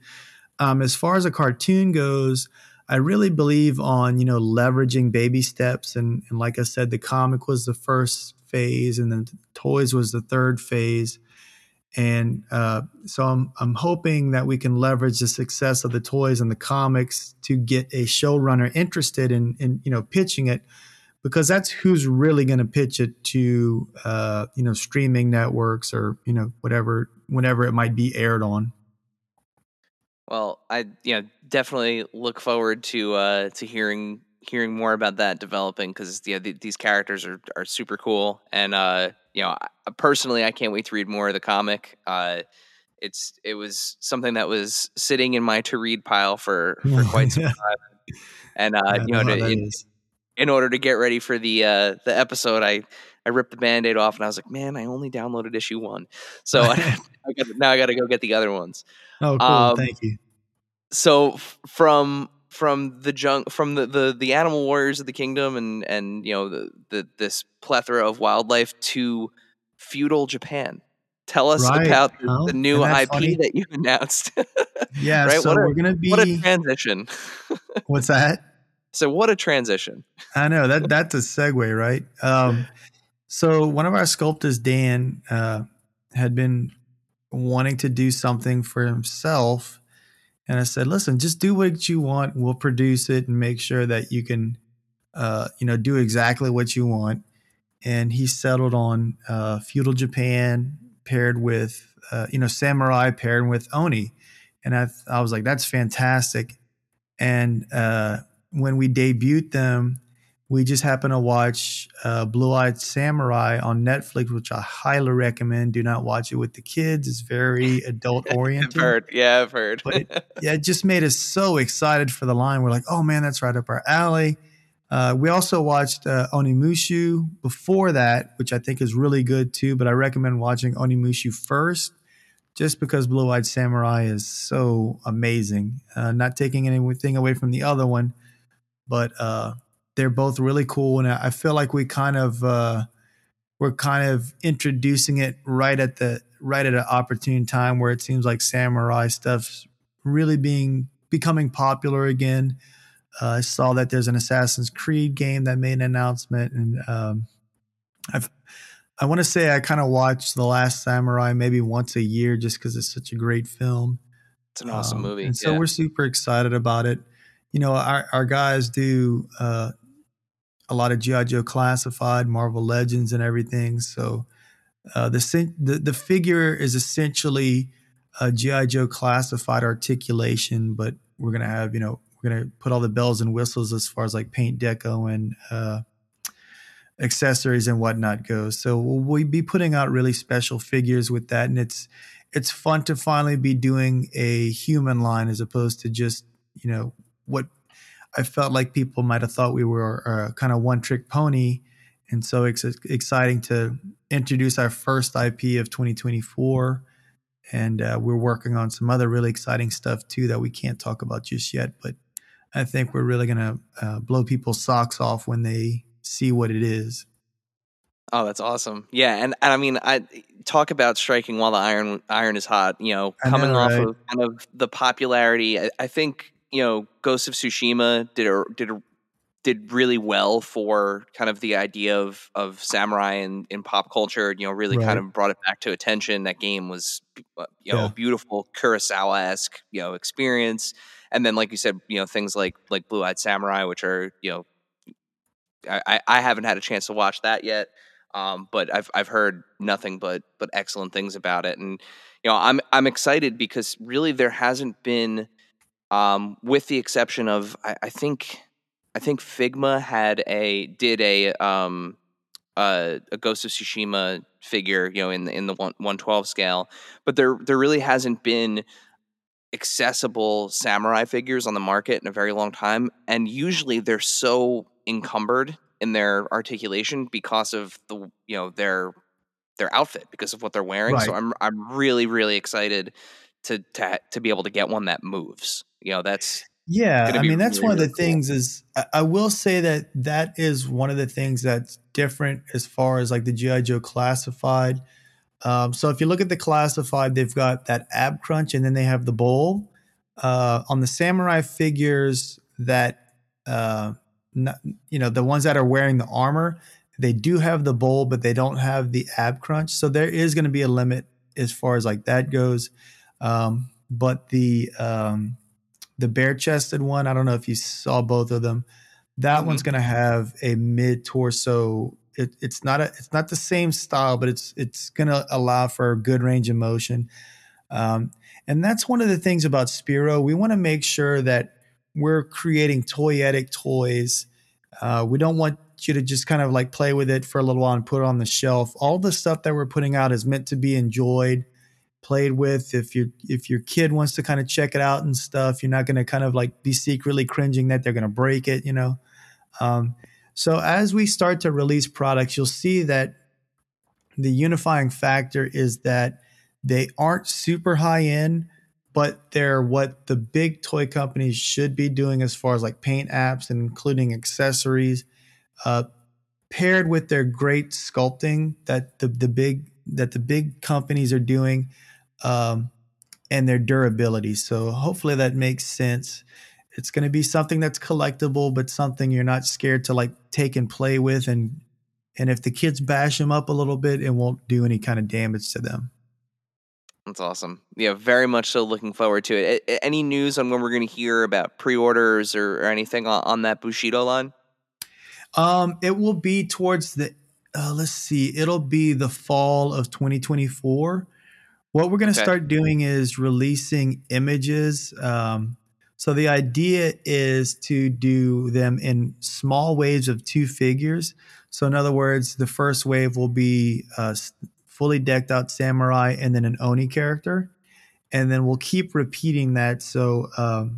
As far as a cartoon goes, I really believe on, leveraging baby steps. And like I said, the comic was the first phase and then toys was the third phase. And so I'm hoping that we can leverage the success of the toys and the comics to get a showrunner interested in pitching it, because that's who's really going to pitch it to, streaming networks or, whenever it might be aired on. Well, I definitely look forward to hearing more about that developing, because these characters are super cool, and personally I can't wait to read more of the comic. It was something that was sitting in my to read pile for quite some time, and in order to get ready for the episode, I ripped the Band-Aid off and I was like, man, I only downloaded issue 1. So now I got to go get the other ones. Oh, cool. Thank you. So from the Animal Warriors of the Kingdom and this plethora of wildlife to feudal Japan. Tell us about the new IP that you announced. Yeah, right? So we're going to be... What a transition. What's that? So what a transition. I know that's a segue, right? So one of our sculptors, Dan, had been wanting to do something for himself. And I said, listen, just do what you want. We'll produce it and make sure that you can, do exactly what you want. And he settled on feudal Japan paired with, samurai paired with Oni. And I was like, that's fantastic. And when we debuted them, we just happened to watch Blue Eye Samurai on Netflix, which I highly recommend. Do not watch it with the kids. It's very adult-oriented. I've heard. But it just made us so excited for the line. We're like, oh, man, that's right up our alley. We also watched Onimusha before that, which I think is really good, too. But I recommend watching Onimusha first just because Blue-Eyed Samurai is so amazing. Not taking anything away from the other one, but... they're both really cool, and I feel like we kind of we're introducing it right at an opportune time where it seems like samurai stuff's really becoming popular again. I saw that there's an Assassin's Creed game that made an announcement, and I want to say I kind of watched The Last Samurai maybe once a year just because it's such a great film. It's an awesome movie, and so we're super excited about it. You know, our guys do. A lot of G.I. Joe Classified, Marvel Legends, and everything. So the figure is essentially a G.I. Joe Classified articulation, but we're gonna have put all the bells and whistles as far as like paint deco and accessories and whatnot goes. So we'll be putting out really special figures with that, and it's fun to finally be doing a human line as opposed to just what. I felt like people might have thought we were kind of one-trick pony, and so it's exciting to introduce our first IP of 2024, and we're working on some other really exciting stuff too that we can't talk about just yet, but I think we're really going to blow people's socks off when they see what it is. Oh, that's awesome. Yeah, and I mean, I talk about striking while the iron is hot, coming off of kind of the popularity, I think... Ghost of Tsushima did really well for kind of the idea of samurai in pop culture. Really right. Kind of brought it back to attention. That game was, a beautiful Kurosawa-esque experience. And then, like you said, things like Blue Eyed Samurai, which are I haven't had a chance to watch that yet, but I've heard nothing but excellent things about it. And I'm excited because really there hasn't been. With the exception of, I think Figma did a Ghost of Tsushima figure, in the 1/12 scale, but there really hasn't been accessible samurai figures on the market in a very long time, and usually they're so encumbered in their articulation because of the their outfit, because of what they're wearing. Right. So I'm really really excited to be able to get one that moves. That's really, one of the things is I will say that is one of the things that's different as far as like the G.I. Joe Classified. So if you look at the Classified, they've got that ab crunch and then they have the bowl. On the samurai figures that, the ones that are wearing the armor, they do have the bowl, but they don't have the ab crunch. So there is going to be a limit as far as like that goes. But the bare-chested one, I don't know if you saw both of them. That one's going to have a mid-torso. It's not the same style, but it's going to allow for a good range of motion. And that's one of the things about Spiro. We want to make sure that we're creating toyetic toys. We don't want you to just kind of like play with it for a little while and put it on the shelf. All the stuff that we're putting out is meant to be enjoyed. Played with. If your kid wants to kind of check it out and stuff, you're not going to kind of like be secretly cringing that they're going to break it, So as we start to release products, you'll see that the unifying factor is that they aren't super high end, but they're what the big toy companies should be doing as far as like paint apps and including accessories, paired with their great sculpting that the big companies are doing. And their durability. So hopefully that makes sense It's going to be something that's collectible, but something you're not scared to like take and play with. And if the kids bash them up a little bit, it won't do any kind of damage to them. That's awesome. Yeah, very much so looking forward to it. Any news on when we're going to hear about pre-orders or anything on that Bushido line? It will be towards the, let's see, it'll be the fall of 2024. What we're going to start doing is releasing images. So the idea is to do them in small waves of 2 figures. So in other words, the first wave will be fully decked out samurai and then an Oni character. And then we'll keep repeating that. So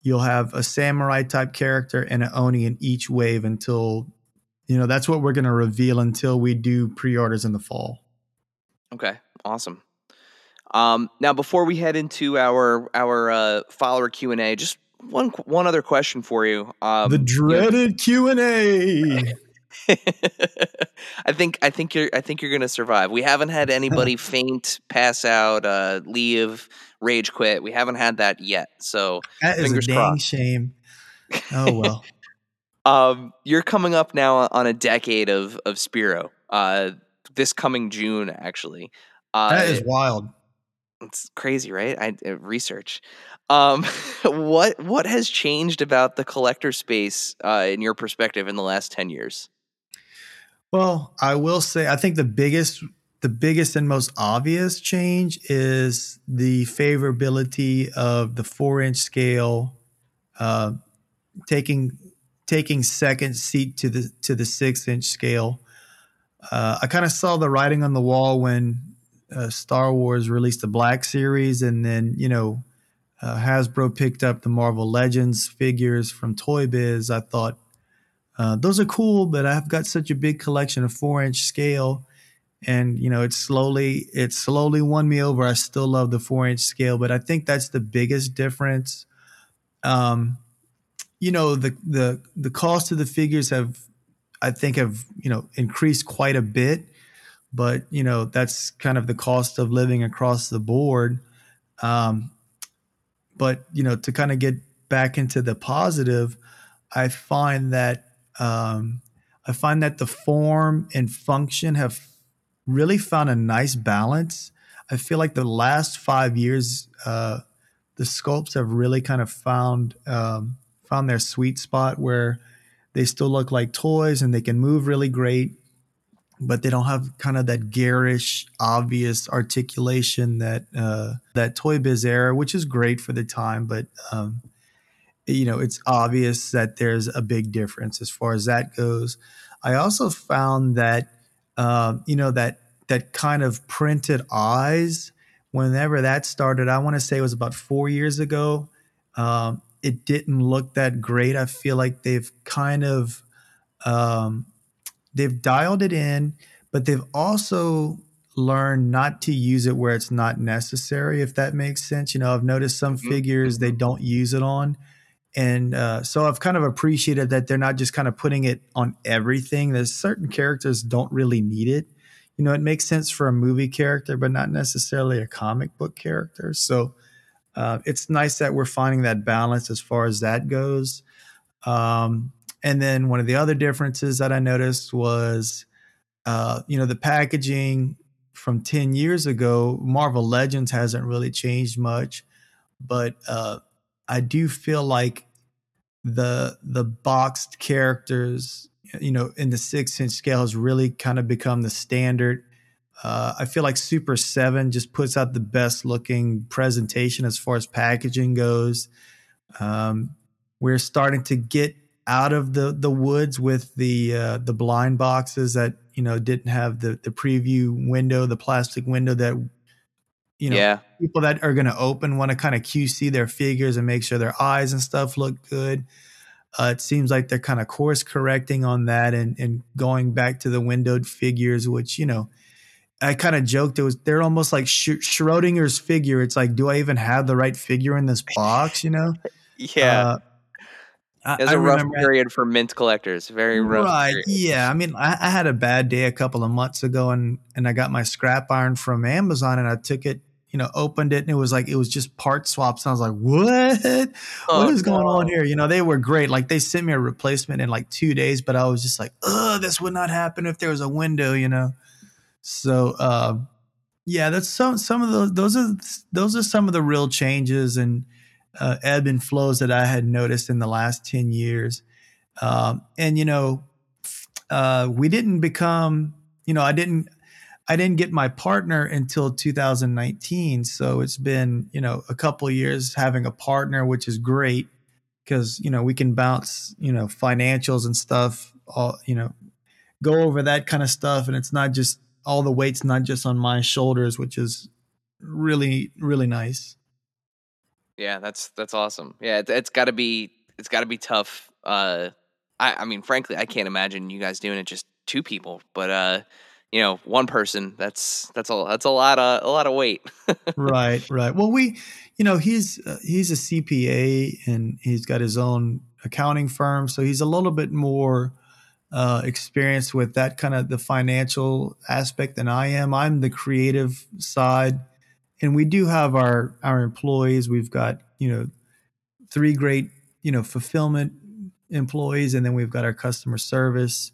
you'll have a samurai type character and an Oni in each wave until, you know, that's what we're going to reveal until we do pre-orders in the fall. Okay, awesome. Now, before we head into our follower Q&A, just one other question for you. The dreaded Q&A. I think you're going to survive. We haven't had anybody faint, pass out, leave, rage quit. We haven't had that yet. So that is a dang shame. Oh, well. You're coming up now on a decade of Spiro, this coming June, actually. That is wild. It's crazy, right? Research. What has changed about the collector space in your perspective in the last 10 years? Well, I will say I think the biggest and most obvious change is the favorability of the 4-inch scale taking second seat to the 6-inch scale. I kind of saw the writing on the wall when Star Wars released the Black Series, and then Hasbro picked up the Marvel Legends figures from Toy Biz. I thought those are cool, but I've got such a big collection of 4-inch scale, and it slowly won me over. I still love the 4-inch scale, but I think that's the biggest difference. The cost of the figures have increased quite a bit. But, that's kind of the cost of living across the board. But to kind of get back into the positive, I find that the form and function have really found a nice balance. I feel like the last 5 years, the sculpts have really kind of found their sweet spot where they still look like toys and they can move really great, but they don't have kind of that garish, obvious articulation that Toy Biz era, which is great for the time. But, it's obvious that there's a big difference as far as that goes. I also found that, that kind of printed eyes, whenever that started, I want to say it was about 4 years ago. It didn't look that great. I feel like they've kind of... they've dialed it in, but they've also learned not to use it where it's not necessary, if that makes sense. I've noticed some figures they don't use it on. And so I've kind of appreciated that they're not just kind of putting it on everything. There's certain characters don't really need it. It makes sense for a movie character, but not necessarily a comic book character. So it's nice that we're finding that balance as far as that goes. And then one of the other differences that I noticed was, the packaging from 10 years ago. Marvel Legends hasn't really changed much, but I do feel like the boxed characters, in the 6-inch scale has really kind of become the standard. I feel like Super 7 just puts out the best looking presentation as far as packaging goes. We're starting to get out of the woods with the blind boxes that didn't have the preview window, the plastic window that people that are going to open want to kind of QC their figures and make sure their eyes and stuff look good. It seems like they're kind of course correcting on that and going back to the windowed figures, which I kind of joked they're almost like Schrodinger's figure. It's like, do I even have the right figure in this box? Yeah. It was a rough period for mint collectors. Very rough. Right. Period. Yeah. I mean, I had a bad day a couple of months ago and I got my scrap iron from Amazon and I took it you know, opened it, and it was like, it was just part swaps. And I was like, what is going on here? You know, they were great. Like, they sent me a replacement in like 2 days, but I was just like, oh, this would not happen if there was a window, you know? So, yeah, that's some of those, those are some of the real changes and ebb and flows that I had noticed in the last 10 years. And, you know, we didn't become, you know, I didn't get my partner until 2019. So it's been, you know, a couple of years having a partner, which is great because, you know, we can bounce, you know, financials and stuff, all, you know, go over that kind of stuff. And it's not just, all the weight's not just on my shoulders, which is really, really nice. Yeah, that's awesome. Yeah, it's got to be tough. I mean, frankly, I can't imagine you guys doing it just two people, but you know, one person, that's a lot of weight. Right. Well, we, you know, he's a CPA and he's got his own accounting firm, so he's a little bit more experience with that kind of the financial aspect than I am. I'm the creative side, and we do have our employees. We've got, you know, 3 great, you know, fulfillment employees, and then we've got our customer service,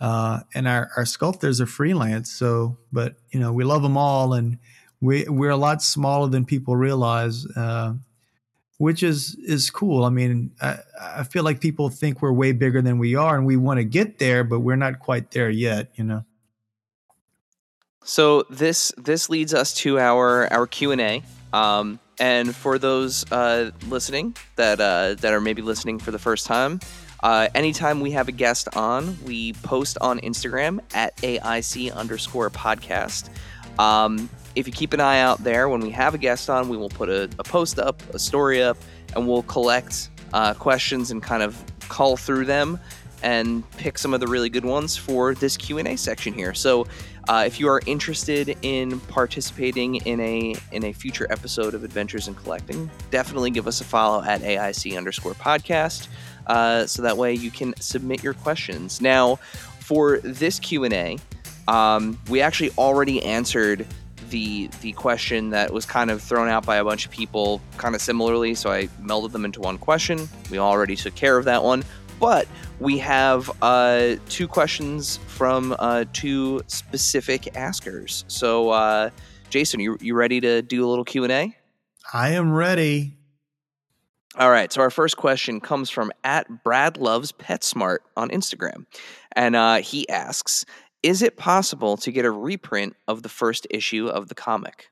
and our sculptors are freelance. So, but you know, we love them all, and we're a lot smaller than people realize, which is cool. I mean, I feel like people think we're way bigger than we are, and we want to get there, but we're not quite there yet, you know? So this leads us to our Q&A. And for those listening that are maybe listening for the first time, anytime we have a guest on, we post on Instagram at AIC_podcast. If you keep an eye out there, when we have a guest on, we will put a post up, a story up, and we'll collect questions and kind of cull through them and pick some of the really good ones for this Q&A section here. So if you are interested in participating in a future episode of Adventures in Collecting, definitely give us a follow at AIC_podcast. So that way you can submit your questions. Now, for this Q&A, we actually already answered the question that was kind of thrown out by a bunch of people kind of similarly. So I melded them into one question. We already took care of that one. But we have 2 questions from 2 specific askers. So, Jason, you ready to do a little Q&A? I am ready. All right. So our first question comes from @BradLovesPetSmart on Instagram. And he asks, is it possible to get a reprint of the first issue of the comic?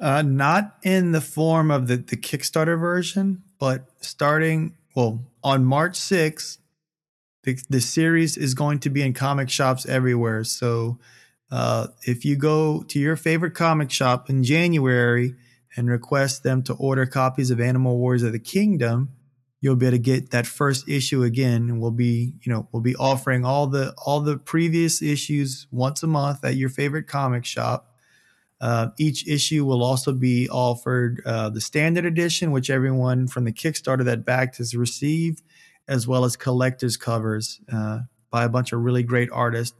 Not in the form of the Kickstarter version, but starting... Well, on March 6th, the series is going to be in comic shops everywhere. So if you go to your favorite comic shop in January and request them to order copies of Animal Warriors of the Kingdom, you'll be able to get that first issue again. And we'll be offering all the previous issues once a month at your favorite comic shop. Each issue will also be offered the standard edition, which everyone from the Kickstarter that backed has received, as well as collector's covers by a bunch of really great artists.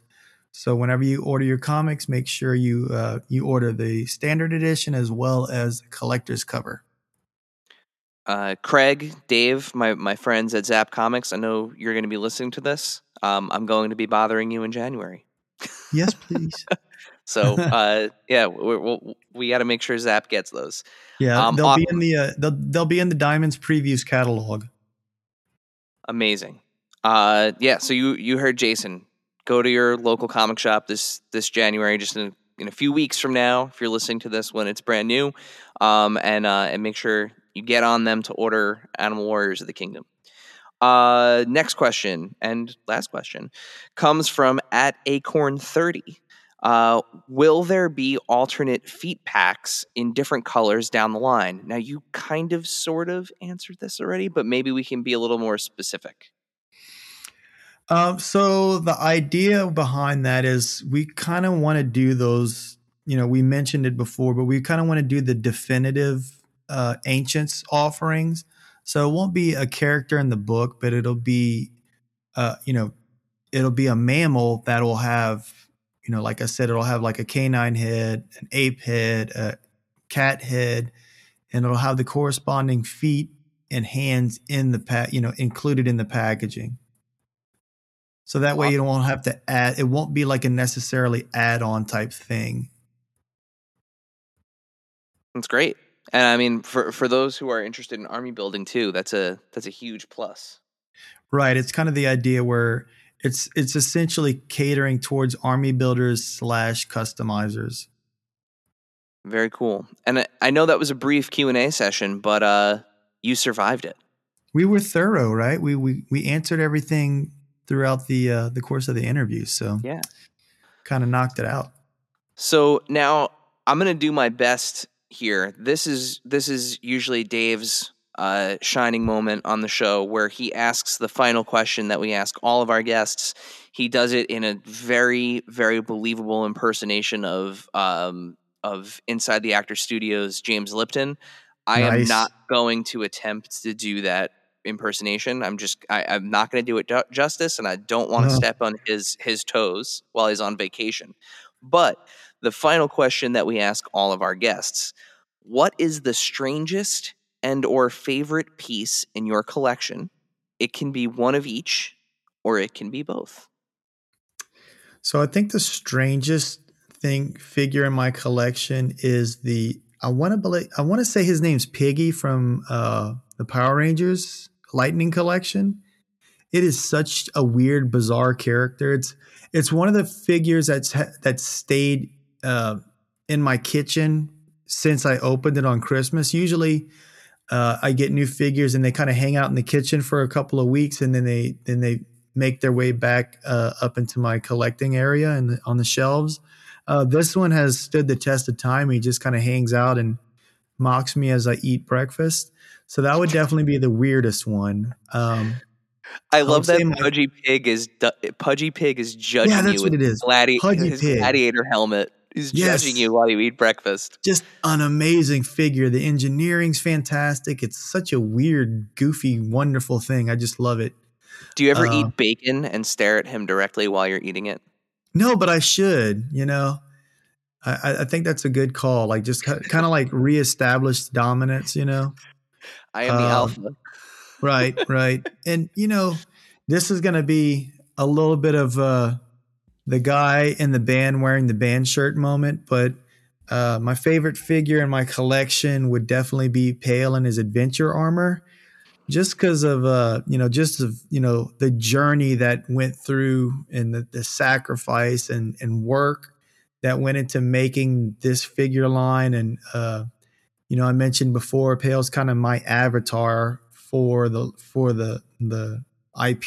So whenever you order your comics, make sure you order the standard edition as well as the collector's cover. Craig, Dave, my friends at Zap Comics, I know you're going to be listening to this. I'm going to be bothering you in January. Yes, please. So, yeah, we got to make sure Zap gets those. Yeah, they'll be in the Diamonds Previews catalog. Amazing. Yeah, so you heard Jason. Go to your local comic shop this January, just in a few weeks from now, if you're listening to this when it's brand new, and make sure you get on them to order Animal Warriors of the Kingdom. Next question and last question comes from @Acorn30. Will there be alternate feet packs in different colors down the line? Now, you kind of sort of answered this already, but maybe we can be a little more specific. So the idea behind that is we kind of want to do those, you know, we mentioned it before, but we kind of want to do the definitive Ancients offerings. So it won't be a character in the book, but it'll be a mammal that will have you know, like I said, it'll have like a canine head, an ape head, a cat head, and it'll have the corresponding feet and hands in the pack, you know, included in the packaging. So that way you don't have to add, it won't be like a necessarily add-on type thing. That's great. And I mean, for those who are interested in army building too, that's a huge plus. Right. It's kind of the idea where it's essentially catering towards army builders / customizers. Very cool. And I know that was a brief Q&A session, but you survived it. We were thorough, right? We answered everything throughout the course of the interview. So yeah, kind of knocked it out. So now I'm going to do my best here. This is usually Dave's shining moment on the show, where he asks the final question that we ask all of our guests. He does it in a very, very believable impersonation of Inside the Actors Studios, James Lipton. I am not going to attempt to do that impersonation. I'm not going to do it justice, and I don't want to step on his toes while he's on vacation. But the final question that we ask all of our guests: what is the strangest and or favorite piece in your collection? It can be one of each, or it can be both. So I think the strangest figure in my collection is I want to say his name's Piggy from the Power Rangers Lightning Collection. It is such a weird, bizarre character. It's one of the figures that's stayed in my kitchen since I opened it on Christmas. Usually I get new figures and they kind of hang out in the kitchen for a couple of weeks, and then they make their way back up into my collecting area and on the shelves. This one has stood the test of time. He just kind of hangs out and mocks me as I eat breakfast. So that would definitely be the weirdest one. I love that Pudgy Pig is judging you with his gladiator helmet. He's judging you while you eat breakfast. Just an amazing figure. The engineering's fantastic. It's such a weird, goofy, wonderful thing. I just love it. Do you ever eat bacon and stare at him directly while you're eating it? No, but I should, you know. I think that's a good call. Like, just kind of like reestablish dominance, you know. I am the alpha. Right. And, you know, this is going to be a little bit of the guy in the band wearing the band shirt moment. But my favorite figure in my collection would definitely be Pale in his adventure armor. Just because of, the journey that went through, and the sacrifice and work that went into making this figure line. And, I mentioned before, Pale's kind of my avatar for the IP.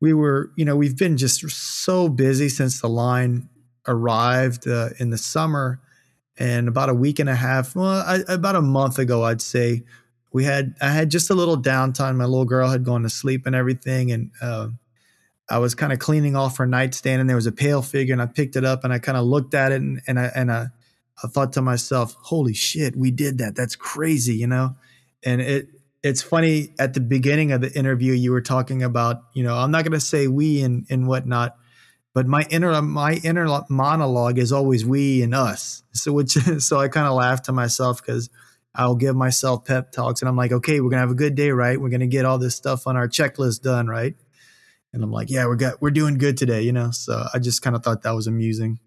We've been just so busy since the line arrived in the summer, and about a week and a half, about a month ago, I'd say, I had just a little downtime. My little girl had gone to sleep and everything. And I was kind of cleaning off her nightstand, and there was a Pale figure, and I picked it up and I kind of looked at it, and I thought to myself, holy shit, we did that. That's crazy, you know? And it's funny, at the beginning of the interview, you were talking about, you know, I'm not going to say we and whatnot, but my inner monologue is always we and us. So I kind of laughed to myself, because I'll give myself pep talks, and I'm like, okay, we're going to have a good day, right? We're going to get all this stuff on our checklist done, right? And I'm like, yeah, we're doing good today, you know? So I just kind of thought that was amusing.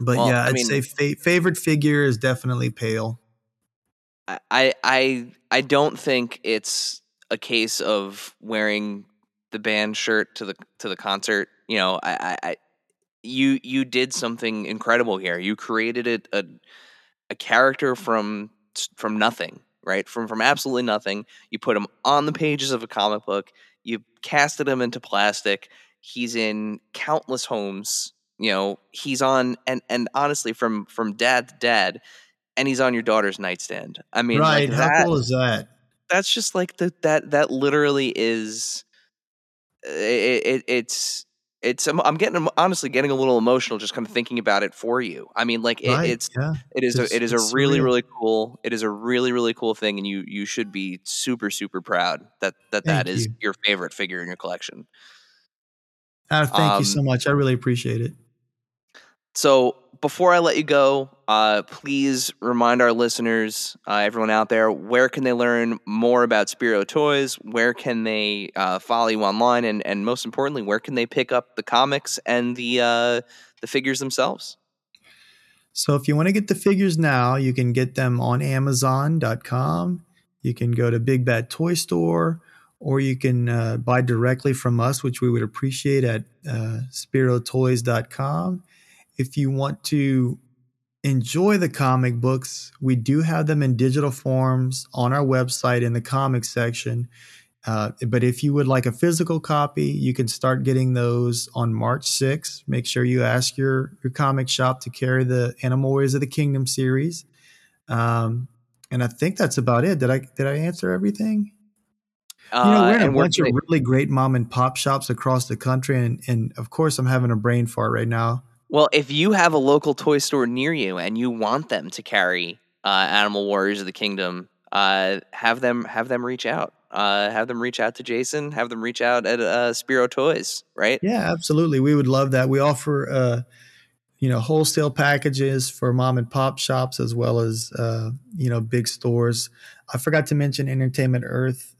But I'd say favorite figure is definitely Pale. I don't think it's a case of wearing the band shirt to the concert. You know, you did something incredible here. You created a character from nothing, right? From absolutely nothing. You put him on the pages of a comic book. You casted him into plastic. He's in countless homes. You know, he's on, and honestly, from dad to dad, and he's on your daughter's nightstand. I mean, right? Like, how cool is that? That's just like that literally is. It's I'm honestly getting a little emotional just kind of thinking about it for you. I mean, like, it is a really, really cool thing, and you should be super, super proud that is your favorite figure in your collection. Oh, thank you so much. I really appreciate it. So before I let you go, please remind our listeners, everyone out there, where can they learn more about Spiro Toys? Where can they follow you online? And most importantly, where can they pick up the comics and the figures themselves? So if you want to get the figures now, you can get them on Amazon.com. You can go to Big Bad Toy Store, or you can buy directly from us, which we would appreciate, at SpiroToys.com. If you want to enjoy the comic books, we do have them in digital forms on our website in the comic section. But if you would like a physical copy, you can start getting those on March 6th. Make sure you ask your comic shop to carry the Animal Warriors of the Kingdom series. And I think that's about it. Did I answer everything? We're in a bunch of really great mom and pop shops across the country. And of course, I'm having a brain fart right now. Well, if you have a local toy store near you and you want them to carry Animal Warriors of the Kingdom, have them reach out. Have them reach out to Jason, have them reach out at Spiro Toys, right? Yeah, absolutely. We would love that. We offer, wholesale packages for mom and pop shops as well as, big stores. I forgot to mention Entertainment Earth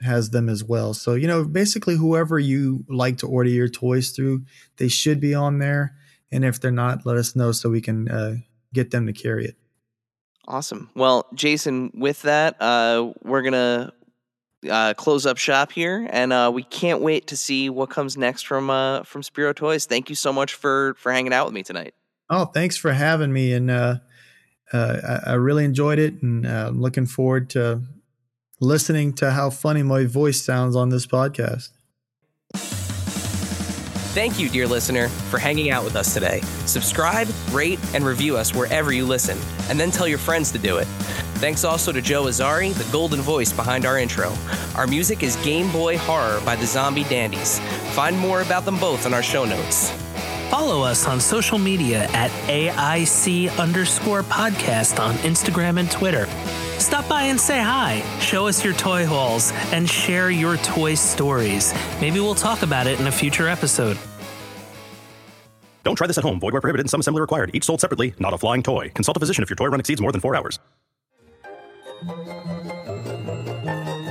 has them as well. So, basically whoever you like to order your toys through, they should be on there. And if they're not, let us know so we can get them to carry it. Awesome. Well, Jason, with that, we're going to close up shop here, and we can't wait to see what comes next from Spiro Toys. Thank you so much for hanging out with me tonight. Oh, thanks for having me, and I really enjoyed it, and I'm looking forward to listening to how funny my voice sounds on this podcast. Thank you, dear listener, for hanging out with us today. Subscribe, rate, and review us wherever you listen, and then tell your friends to do it. Thanks also to Joe Azari, the golden voice behind our intro. Our music is Game Boy Horror by the Zombie Dandies. Find more about them both in our show notes. Follow us on social media at AIC_podcast on Instagram and Twitter. Stop by and say hi, show us your toy hauls, and share your toy stories. Maybe we'll talk about it in a future episode. Don't try this at home. Void where prohibited and some assembly required. Each sold separately, not a flying toy. Consult a physician if your toy run exceeds more than 4 hours.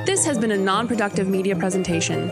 This has been a non-productive media presentation.